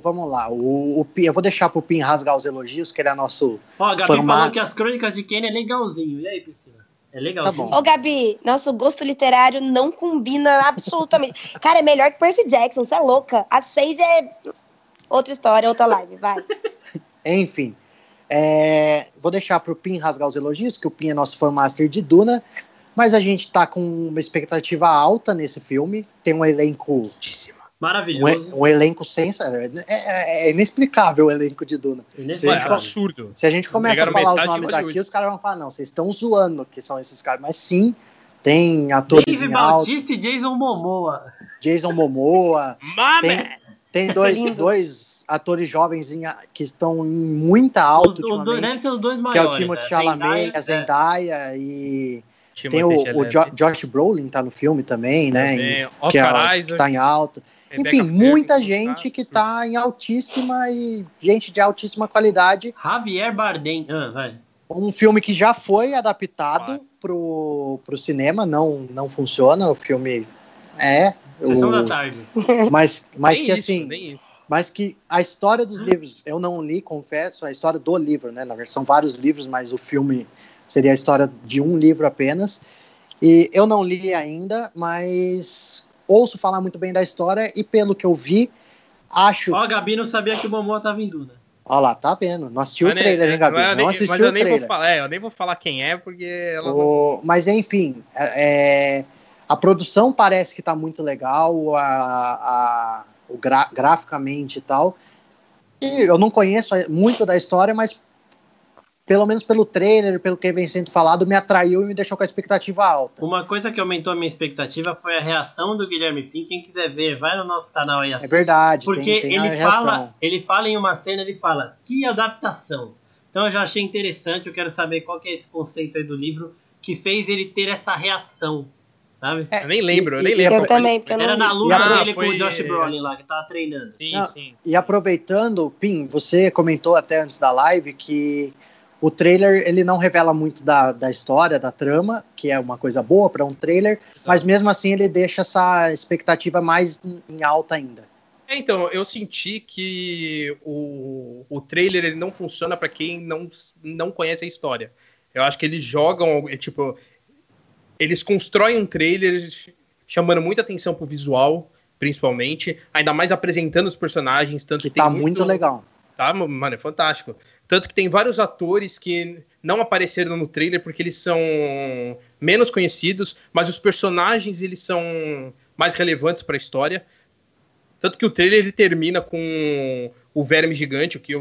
Vamos lá, eu vou deixar pro Pim rasgar os elogios, que ele é nosso... a Gabi falou que As Crônicas de Kane é legalzinho. E aí, Priscila? É legalzinho. Tá bom. Ô, Gabi, nosso gosto literário não combina absolutamente. Cara, é melhor que Percy Jackson, você é louca. A 6 é outra história, outra live, vai. Enfim... Vou deixar pro Pim rasgar os elogios, que o Pim é nosso fan master de Duna. Mas a gente tá com uma expectativa alta nesse filme. Tem um elenco altíssimo. Maravilhoso. Um elenco sem... É inexplicável o elenco de Duna. É absurdo. Se a gente começa a falar os nomes aqui, os caras vão falar, não, vocês estão zoando que são esses caras. Mas sim, tem atores Dave Bautista e Jason Momoa. Tem dois atores jovens que estão em muita alta ultimamente. Devem ser os dois maiores. Que é o Timothée Chalamet, a Zendaya e... Tem o Josh Brolin tá no filme também, né? Em, Oscar Isaac, que tá em alta. Enfim, muita gente que tá em altíssima e gente de altíssima qualidade. Javier Bardem. Vai. Um filme que já foi adaptado pro cinema, não funciona. O filme é... Sessão da tarde. Mas que isso, assim... Mas que a história dos livros... Eu não li, confesso, a história do livro, né? Na verdade, são vários livros, mas o filme... Seria a história de um livro apenas. E eu não li ainda, mas ouço falar muito bem da história e pelo que eu vi, acho... Ó, a Gabi não sabia que o Momoa tava em Duna. Ó lá, tá vendo. Não assistiu o trailer, hein, Gabi? Não assistiu o trailer. Eu nem vou falar quem é, porque... Mas, enfim, a produção parece que tá muito legal, graficamente e tal. E eu não conheço muito da história, mas... Pelo menos pelo trailer, pelo que vem sendo falado, me atraiu e me deixou com a expectativa alta. Uma coisa que aumentou a minha expectativa foi a reação do Guilherme Pim. Quem quiser ver, vai no nosso canal aí assiste. É verdade, porque tem ele fala em uma cena, ele fala, que adaptação. Então eu já achei interessante, eu quero saber qual que é esse conceito aí do livro que fez ele ter essa reação, sabe? Eu nem lembro. Eu também, era na luta dele com o Josh Brolin lá, que tava treinando. Sim. E aproveitando, Pim, você comentou até antes da live que... O trailer, ele não revela muito da história, da trama, que é uma coisa boa para um trailer, mas mesmo assim ele deixa essa expectativa mais em alta ainda. Então, eu senti que o trailer ele não funciona para quem não conhece a história. Eu acho que eles jogam, tipo, eles constroem um trailer chamando muita atenção pro visual, principalmente, ainda mais apresentando os personagens, tanto que tá muito legal. Tá, mano, é fantástico. Tanto que tem vários atores que não apareceram no trailer porque eles são menos conhecidos, mas os personagens eles são mais relevantes para a história. Tanto que o trailer ele termina com o verme gigante, o que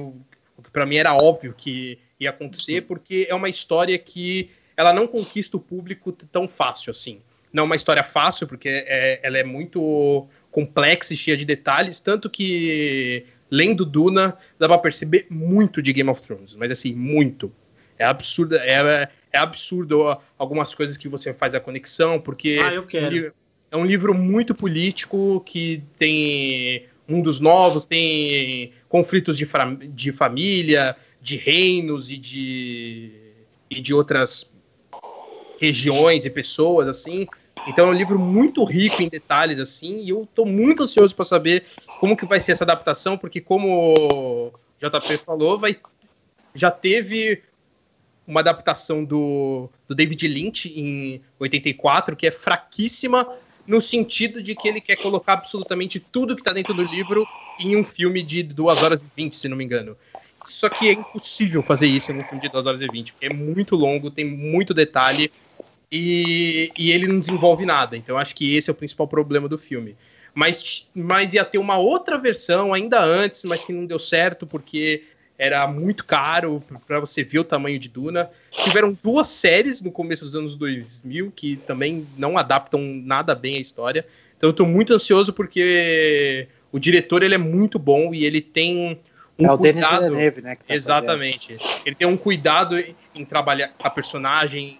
para mim era óbvio que ia acontecer, porque é uma história que ela não conquista o público tão fácil assim. Não é uma história fácil, porque ela é muito complexa e cheia de detalhes, tanto que... Lendo Duna, dá pra perceber muito de Game of Thrones, mas assim, muito. É absurdo algumas coisas que você faz a conexão, porque é um livro muito político, que tem mundos novos, tem conflitos de família, de reinos e de outras regiões e pessoas, assim... Então é um livro muito rico em detalhes, assim, e eu tô muito ansioso para saber como que vai ser essa adaptação, porque como o JP falou, já teve uma adaptação do David Lynch em 84, que é fraquíssima no sentido de que ele quer colocar absolutamente tudo que tá dentro do livro em um filme de 2 horas e 20, se não me engano. Só que é impossível fazer isso em um filme de 2 horas e 20, porque é muito longo, tem muito detalhe, e ele não desenvolve nada. Então acho que esse é o principal problema do filme. Mas ia ter uma outra versão ainda antes, mas que não deu certo porque era muito caro para você ver o tamanho de Duna. Tiveram 2 séries no começo dos anos 2000 que também não adaptam nada bem a história. Então eu tô muito ansioso porque o diretor ele é muito bom e ele tem um cuidado, né, que tá exatamente. Fazendo. Ele tem um cuidado em trabalhar a personagem,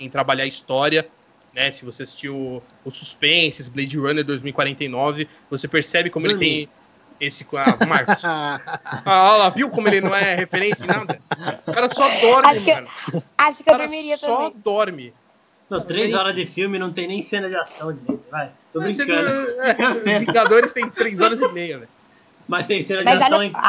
em trabalhar a história, né? Se você assistiu o Suspense, Blade Runner 2049, você percebe como ele tem esse... Ah, Marcos. Olha lá, viu como ele não é referência em nada? O cara só dorme, acho que eu dormiria também. O cara só dorme. Não, 3 horas de filme, não tem nem cena de ação direito, vai. Tô brincando. Vingadores tem 3 horas e meia, velho. Mas tem cena de ação em 2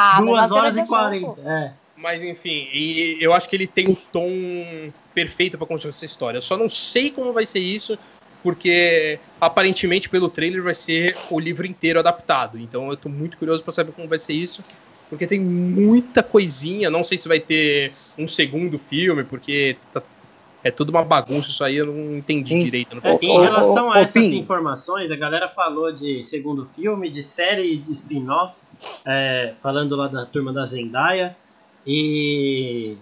horas e 40, Mas, enfim, e eu acho que ele tem um tom perfeito para construir essa história. Eu só não sei como vai ser isso, porque, aparentemente, pelo trailer, vai ser o livro inteiro adaptado. Então, eu tô muito curioso para saber como vai ser isso, porque tem muita coisinha. Não sei se vai ter um segundo filme, porque tá É tudo uma bagunça, isso aí eu não entendi direito. Não em relação a essas informações, a galera falou de segundo filme, de série spin-off, falando lá da turma da Zendaya, e...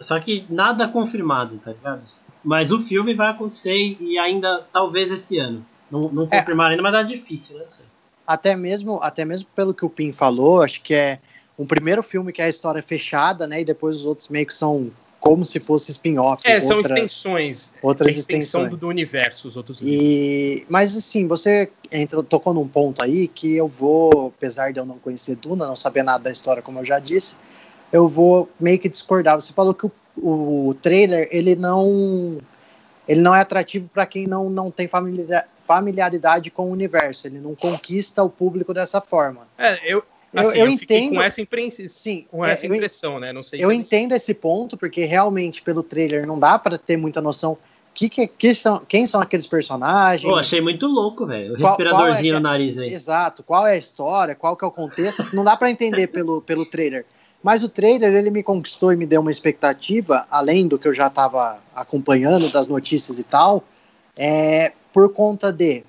só que nada confirmado, tá ligado? Mas o filme vai acontecer e ainda, talvez esse ano. Não confirmaram ainda, mas é difícil, né? Até mesmo pelo que o Pim falou, acho que é um primeiro filme que é a história fechada, né? E depois os outros meio que são... como se fosse spin-off. São extensões. Outras extensões do universo, os outros. Mas assim, você tocou num ponto aí que eu vou, apesar de eu não conhecer Duna, não saber nada da história, como eu já disse, eu vou meio que discordar. Você falou que o trailer, ele não é atrativo para quem não tem familiaridade com o universo. Ele não conquista o público dessa forma. Eu entendo com essa impressão, né? Não sei. Entendo esse ponto, porque realmente pelo trailer não dá pra ter muita noção quem são aqueles personagens. Pô, achei muito louco, velho. O respiradorzinho no nariz aí. Exato. Qual é a história, qual que é o contexto? Não dá pra entender pelo trailer. Mas o trailer, ele me conquistou e me deu uma expectativa, além do que eu já tava acompanhando, das notícias e tal, por conta dele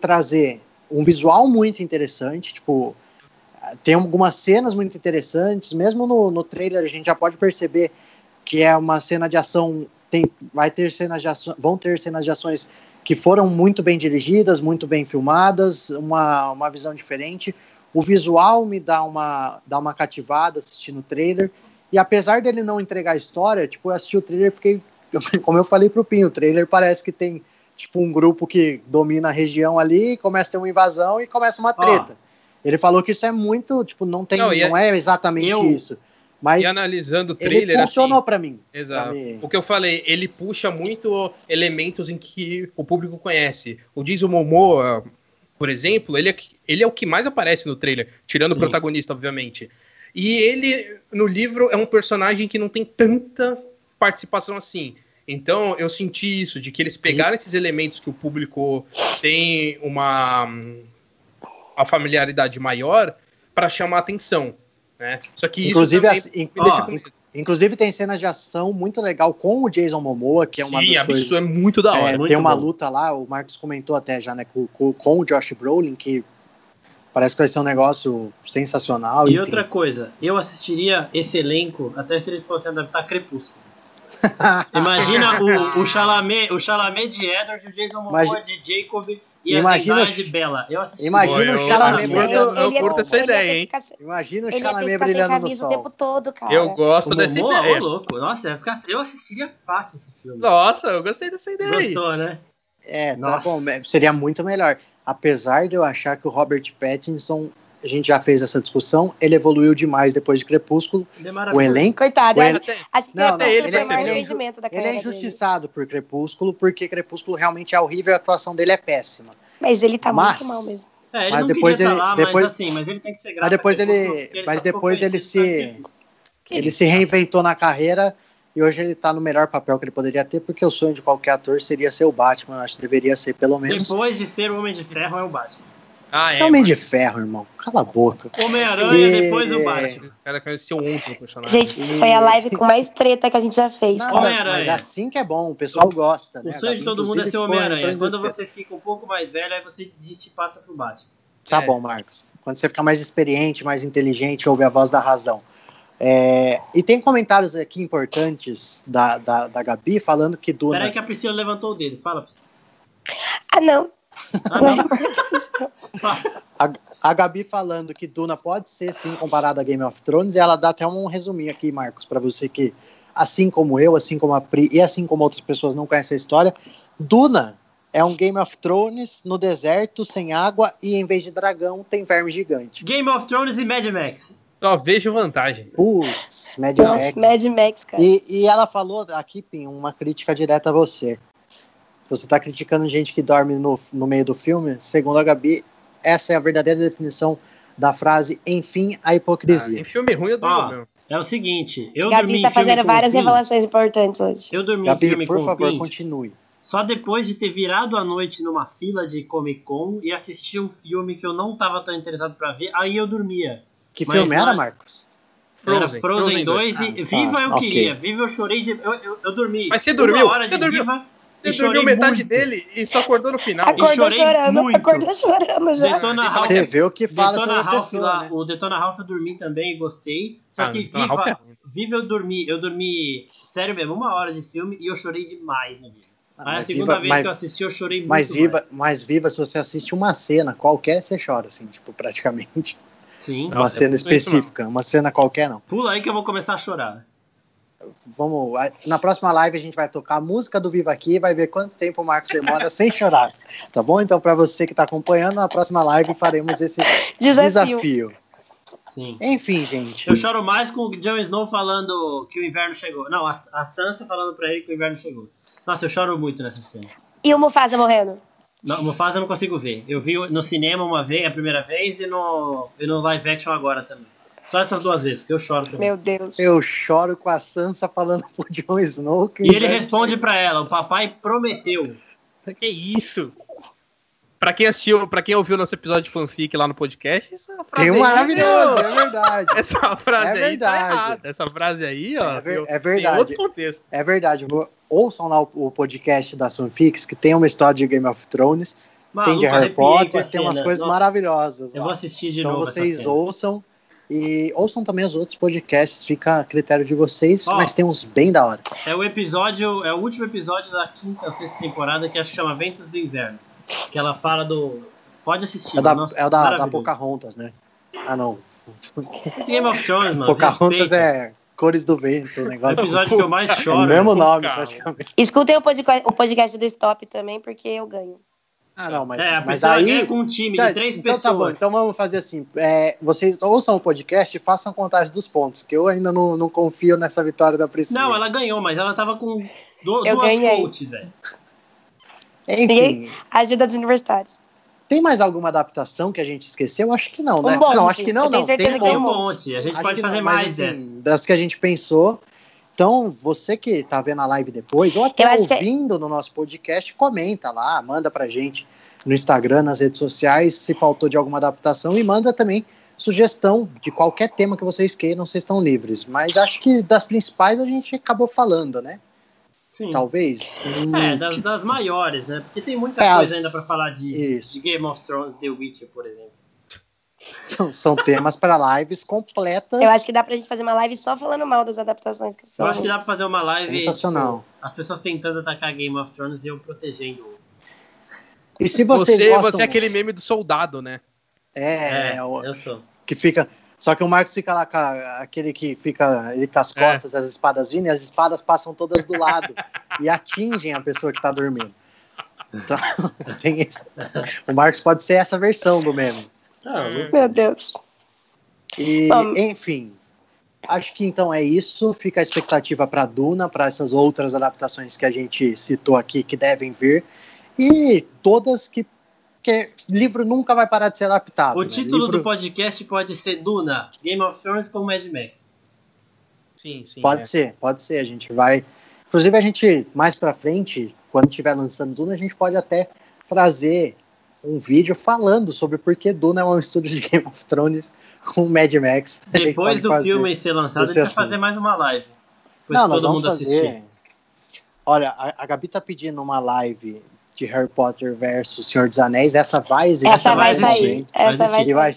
trazer... um visual muito interessante, tipo, tem algumas cenas muito interessantes, mesmo no trailer a gente já pode perceber que é uma cena de ação, vão ter cenas de ações que foram muito bem dirigidas, muito bem filmadas, uma visão diferente, o visual me dá uma cativada assistindo o trailer, e apesar dele não entregar a história, tipo, eu assisti o trailer e fiquei, como eu falei pro Pinho, o trailer parece que tem tipo um grupo que domina a região ali, começa a ter uma invasão e começa uma treta. Ele falou que isso é muito, tipo, não é exatamente isso. Mas analisando o trailer, ele funcionou assim, pra mim. Exato. O que eu falei, ele puxa muito elementos em que o público conhece. O Jason Momoa, por exemplo, ele é o que mais aparece no trailer, tirando o protagonista, obviamente. E ele, no livro, é um personagem que não tem tanta participação assim. Então, eu senti isso, de que eles pegaram esses elementos que o público tem uma familiaridade maior para chamar a atenção, né? Só que inclusive tem cenas de ação muito legal com o Jason Momoa, que é uma das coisas... Sim, é muito da hora. Tem uma luta lá, o Marcos comentou até já, né, com o Josh Brolin, que parece que vai ser um negócio sensacional. E outra coisa, eu assistiria esse elenco até se eles fossem adaptar Crepúsculo. Imagina o Chalamet de Edward, o Jason Momoa de Jacob e a Zendaya de Bella. Eu assisti. Imagina o Chalamet brilhando. Eu curto essa ideia, hein? Imagina o Chalamet brilhando no sol. O tempo todo, cara. Eu gosto dessa ideia. Ô, louco. Nossa, eu assistiria fácil esse filme. Nossa, eu gostei dessa ideia. Gostou, né? Nossa. Tá bom. Seria muito melhor. Apesar de eu achar que o Robert Pattinson... a gente já fez essa discussão, ele evoluiu demais depois de Crepúsculo. O elenco... Coitado, acho que ele foi o maior rendimento da carreira dele. Ele é injustiçado por Crepúsculo, porque Crepúsculo realmente é horrível e a atuação dele é péssima. Mas ele tá muito mal mesmo. Ele mas não depois queria estar lá, mas ele tem que ser grato. Mas depois ele se reinventou na carreira e hoje ele tá no melhor papel que ele poderia ter, porque o sonho de qualquer ator seria ser o Batman, acho que deveria ser pelo menos. Depois de ser o Homem de Ferro, é o Batman. Homem de Ferro, irmão. Cala a boca. Homem-Aranha, depois o Batman. O cara conheceu ontem o personagem. Gente, foi a live com mais treta que a gente já fez. Mas assim que é bom, o pessoal gosta, né? O sonho de todo mundo é ser o Homem-Aranha. Quando você fica um pouco mais velho, aí você desiste e passa pro Batman. Tá bom, Marcos. Quando você fica mais experiente, mais inteligente, ouve a voz da razão. E tem comentários aqui importantes da Gabi falando que Duna... Peraí que a Priscila levantou o dedo. Fala, Priscila. A Gabi falando que Duna pode ser sim comparada a Game of Thrones, e ela dá até um resuminho aqui, Marcos, pra você que, assim como eu, assim como a Pri e assim como outras pessoas não conhecem a história, Duna é um Game of Thrones no deserto, sem água, e em vez de dragão tem verme gigante. Game of Thrones e Mad Max. Só vejo vantagem. Putz, Mad Max, cara. E ela falou aqui, Pim, uma crítica direta a você. Você está criticando gente que dorme no meio do filme? Segundo a Gabi, essa é a verdadeira definição da frase, enfim, a hipocrisia. Em filme ruim eu durmo. É o seguinte, eu Gabi dormi está em filme fazendo várias revelações importantes hoje. Eu dormi Gabi, em filme por favor, continue. Só depois de ter virado a noite numa fila de Comic Con e assistir um filme que eu não estava tão interessado para ver, aí eu dormia. Que filme era, Marcos? Frozen 2 e Viva eu queria. Viva eu chorei de... Eu dormi. Mas você dormiu? Viva, você dormiu metade muito. Dele e só acordou no final. Acordou chorando já. Você vê o que fala Detona Ralph pessoa, lá. Né? O Detona Ralph eu dormi também, gostei. Só que Viva eu dormi. Eu dormi, sério mesmo, 1 hora de filme e eu chorei demais no Viva. Mas a segunda Viva, vez que eu assisti, eu chorei muito mais. Viva, se você assiste uma cena qualquer, você chora, assim, tipo, praticamente. Sim. Uma cena específica, uma cena qualquer, não. Pula aí que eu vou começar a chorar. Vamos, na próxima live a gente vai tocar a música do Viva aqui e vai ver quanto tempo o Marcos demora sem chorar. Tá bom? Então, pra você que tá acompanhando, na próxima live faremos esse desafio. Sim. Enfim, gente. Eu choro mais com o Jon Snow falando que o inverno chegou. Não, a Sansa falando pra ele que o inverno chegou. Nossa, eu choro muito nessa cena. E o Mufasa morrendo? Não, o Mufasa eu não consigo ver. Eu vi no cinema uma vez, a primeira vez, e no live action agora também. Só essas 2 vezes, porque eu choro também. Meu Deus. Eu choro com a Sansa falando pro Jon Snow. Que e ele responde pra ela, o papai prometeu. Que isso? Pra quem ouviu nosso episódio de fanfic lá no podcast, essa frase tem um maravilhoso, é verdade. Essa frase é verdade. Aí tá errada. Essa frase aí, ó, é verdade. Tem outro contexto. É verdade. Ouçam lá o podcast da fanfics, que tem uma história de Game of Thrones, Maluca, tem de Harry Potter, tem umas coisas maravilhosas. Eu vou assistir de novo. Então vocês ouçam e ouçam também os outros podcasts, fica a critério de vocês, mas tem uns bem da hora. É o último episódio da 5ª ou 6ª temporada, que acho que chama Ventos do Inverno. Que ela fala do... Pode assistir. É da Pocahontas, né? Ah, não. Game of Thrones, mano. Pocahontas é Cores do Vento. O negócio. É o episódio que eu mais choro. É o mesmo nome, praticamente. Escutem o podcast do Stop também, porque eu ganho. Ah, não, mas... É, a pessoa ganha com um time de 3 pessoas. Tá bom, então vamos fazer assim. Vocês ouçam o podcast e façam a contagem dos pontos, que eu ainda não confio nessa vitória da Priscila. Não, ela ganhou, mas ela tava com 2 coaches, velho. Enfim. Ajuda dos universitários. Tem mais alguma adaptação que a gente esqueceu? Acho que não, né? Não, acho que não. Eu tenho certeza que tem um monte. A gente pode fazer mais dessas. Das que a gente pensou. Então, você que tá vendo a live depois, ou até ouvindo no nosso podcast, comenta lá, manda pra gente no Instagram, nas redes sociais, se faltou de alguma adaptação, e manda também sugestão de qualquer tema que vocês queiram, vocês estão livres. Mas acho que das principais a gente acabou falando, né? Sim. Talvez. Das maiores, né? Porque tem muita coisa ainda pra falar de Game of Thrones, The Witcher, por exemplo. São temas pra lives completas. Eu acho que dá pra gente fazer uma live só falando mal das adaptações que são. Eu acho que dá pra fazer uma live sensacional. Tipo, as pessoas tentando atacar Game of Thrones e eu protegendo. E se gostam... Você é aquele meme do soldado, né? Eu sou. Que fica... Só que o Marcos fica lá, aquele que fica ele com as costas, as espadas vindo, e as espadas passam todas do lado e atingem a pessoa que tá dormindo. Então, tem isso. O Marcos pode ser essa versão do meme. Meu Deus. E, enfim, acho que então é isso. Fica a expectativa pra Duna, pra essas outras adaptações que a gente citou aqui, que devem vir. E todas que... Porque livro nunca vai parar de ser adaptado. O título do podcast pode ser Duna, Game of Thrones com Mad Max. Sim. Pode ser. A gente vai... Inclusive, a gente, mais pra frente, quando estiver lançando Duna, a gente pode até trazer um vídeo falando sobre por que Duna é um estúdio de Game of Thrones com Mad Max. Depois do filme ser lançado, a gente vai fazer mais uma live. Depois todo mundo assistir. Olha, a Gabi tá pedindo uma live... de Harry Potter versus Senhor dos Anéis, essa vai existir. Essa vai existir.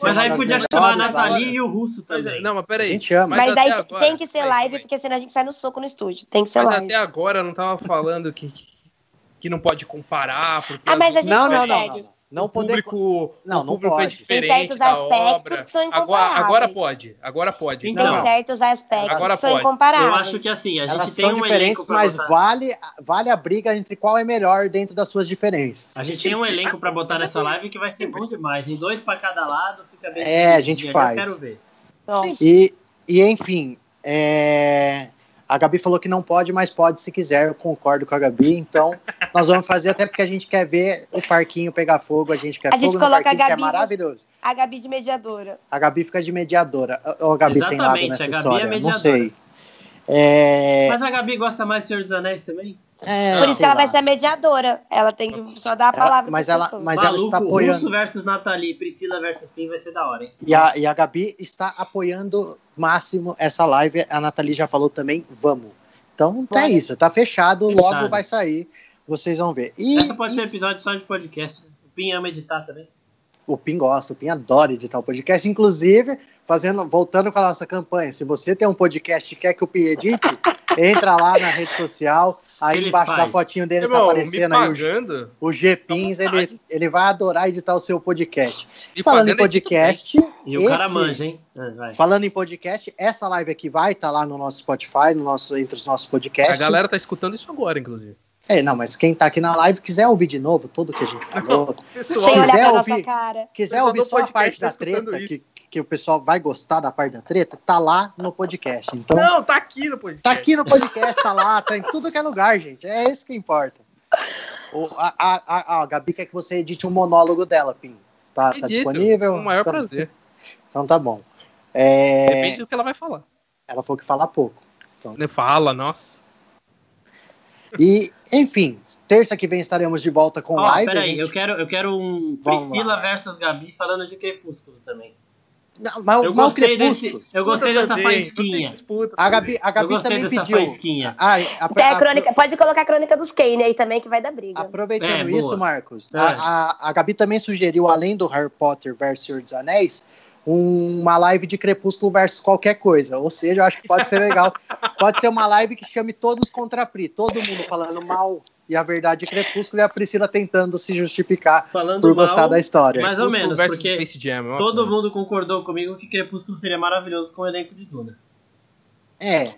Mas aí podia chamar a Nathalie e o Russo também. Não, mas peraí. A gente ama. Mas daí agora, tem que ser live, porque senão a gente sai no soco no estúdio. Tem que ser live. Até agora eu não tava falando que não pode comparar. Porque mas a gente não público, não pode. É diferente. Tem certos aspectos que são incomparáveis. Agora pode. Então, tem certos aspectos que são incomparáveis. Eu acho que assim, a gente elas tem um elenco pra mas botar. Vale a briga entre qual é melhor dentro das suas diferenças. A gente tem um elenco pra botar nessa live que vai ser bom demais. Em 2 pra cada lado, fica bem. A gente faz. Eu quero ver. E enfim, a Gabi falou que não pode, mas pode se quiser. Eu concordo com a Gabi. Então, nós vamos fazer até porque a gente quer ver o parquinho pegar fogo. A gente quer fogo no parquinho, que é maravilhoso. A Gabi de mediadora. A Gabi fica de mediadora. A Gabi tem lado nessa história. Exatamente, a Gabi é mediadora. Não sei. Mas a Gabi gosta mais do Senhor dos Anéis também? É, por isso que ela vai ser a mediadora. Ela tem que só dar a palavra. Ela está apoiando. Russo versus Nathalie, Priscila versus Pim vai ser da hora, hein? E a Gabi está apoiando máximo essa live. A Nathalie já falou também, vamos. Então tá isso, tá fechado. Logo vai sair, vocês vão ver. Essa pode ser episódio só de podcast. O Pim ama editar também. O Pim gosta, o Pim adora editar o podcast. Inclusive, voltando com a nossa campanha, se você tem um podcast e quer que o Pim edite, entra lá na rede social, aí embaixo da fotinho dele tá aparecendo aí o G-Pins, ele vai adorar editar o seu podcast. E falando em podcast... E o cara manja, hein? Vai. Falando em podcast, essa live aqui vai estar lá no nosso Spotify, entre os nossos podcasts. A galera tá escutando isso agora, inclusive. Mas quem tá aqui na live quiser ouvir de novo tudo que a gente falou, quiser ouvir só a parte da treta, que o pessoal vai gostar da parte da treta, tá lá no podcast. Então, tá aqui no podcast. Tá aqui no podcast, tá lá, tá em tudo que é lugar, gente. É isso que importa. A Gabi quer que você edite um monólogo dela, Pim. Tá disponível? Com o maior prazer. Então tá bom. Depende do que ela vai falar. Ela falou que fala pouco. Então. Fala, nossa. E, enfim, terça que vem estaremos de volta com live. Peraí, gente... eu quero um Priscila versus Gabi falando de Crepúsculo também. Não, mas eu gostei dessa faísquinha. A Gabi também pediu. Pode colocar a crônica dos Kane aí também, que vai dar briga. Aproveitando isso, Marcos, a Gabi também sugeriu, além do Harry Potter versus Senhor dos Anéis, uma live de Crepúsculo versus qualquer coisa. Ou seja, eu acho que pode ser legal. Pode ser uma live que chame todos contra a Pri. Todo mundo falando mal e a verdade de Crepúsculo, e a Priscila tentando se justificar por gostar da história. Mais ou menos, porque todo mundo concordou comigo que Crepúsculo seria maravilhoso com o elenco de Duna.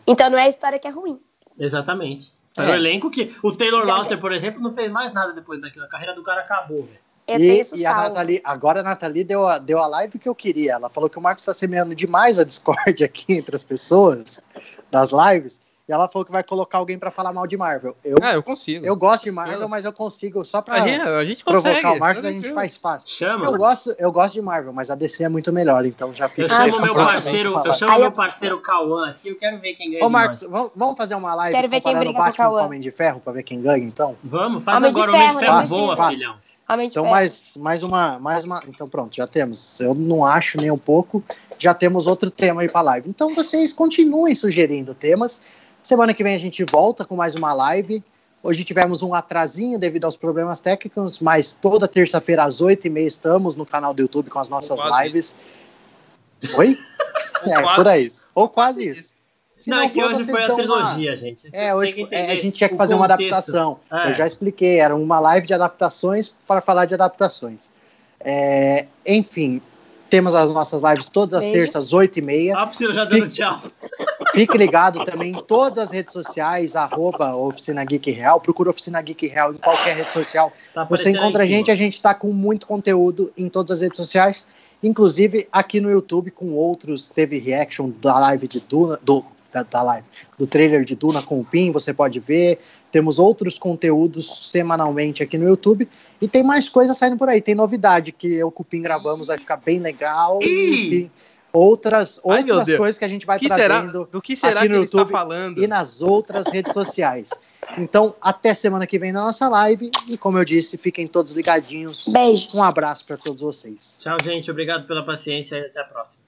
Então não é a história que é ruim. Exatamente. Para o elenco que... O Taylor Lautner, por exemplo, não fez mais nada depois daquilo. A carreira do cara acabou, velho. A Nathalie deu a live que eu queria. Ela falou que o Marcos está semeando demais a discórdia aqui entre as pessoas das lives, e ela falou que vai colocar alguém para falar mal de Marvel. Eu consigo. Eu gosto de Marvel, mas eu consigo só para provocar o Marcos, a gente faz fácil. Chama. Eu gosto de Marvel, mas a DC é muito melhor, então já fica. Eu chamo meu parceiro Cauã aqui, eu quero ver quem ganha. Ô Marcos, vamos fazer uma live comparando o Batman com o Homem de Ferro para ver quem ganha, então? Vamos, faz agora o Homem de Ferro boa, filhão. Então, mais uma. Então, pronto, já temos. Eu não acho nem um pouco. Já temos outro tema aí pra live. Então, vocês continuem sugerindo temas. Semana que vem a gente volta com mais uma live. Hoje tivemos um atrasinho devido aos problemas técnicos, mas toda terça-feira às 8h30 estamos no canal do YouTube com as nossas lives. Isso. Oi? Por aí. Ou quase isso. Que hoje foi a trilogia, gente. Hoje a gente tinha que fazer uma adaptação. Eu já expliquei, era uma live de adaptações para falar de adaptações. Enfim, temos as nossas lives todas as terças, 8h30. Priscila já dando tchau. Fique ligado também em todas as redes sociais, @OficinaGeekReal. Procura Oficina Geek Real em qualquer rede social. Você encontra a gente está com muito conteúdo em todas as redes sociais. Inclusive, aqui no YouTube, com outros, teve reaction da live de Duna, do trailer de Duna com o Pim, você pode ver. Temos outros conteúdos semanalmente aqui no YouTube. E tem mais coisa saindo por aí. Tem novidade que eu com o Pim gravamos, vai ficar bem legal. E outras coisas que a gente vai trazendo aqui no YouTube e nas outras redes sociais. Então, até semana que vem na nossa live. E como eu disse, fiquem todos ligadinhos. Beijos. Um abraço para todos vocês. Tchau, gente. Obrigado pela paciência e até a próxima.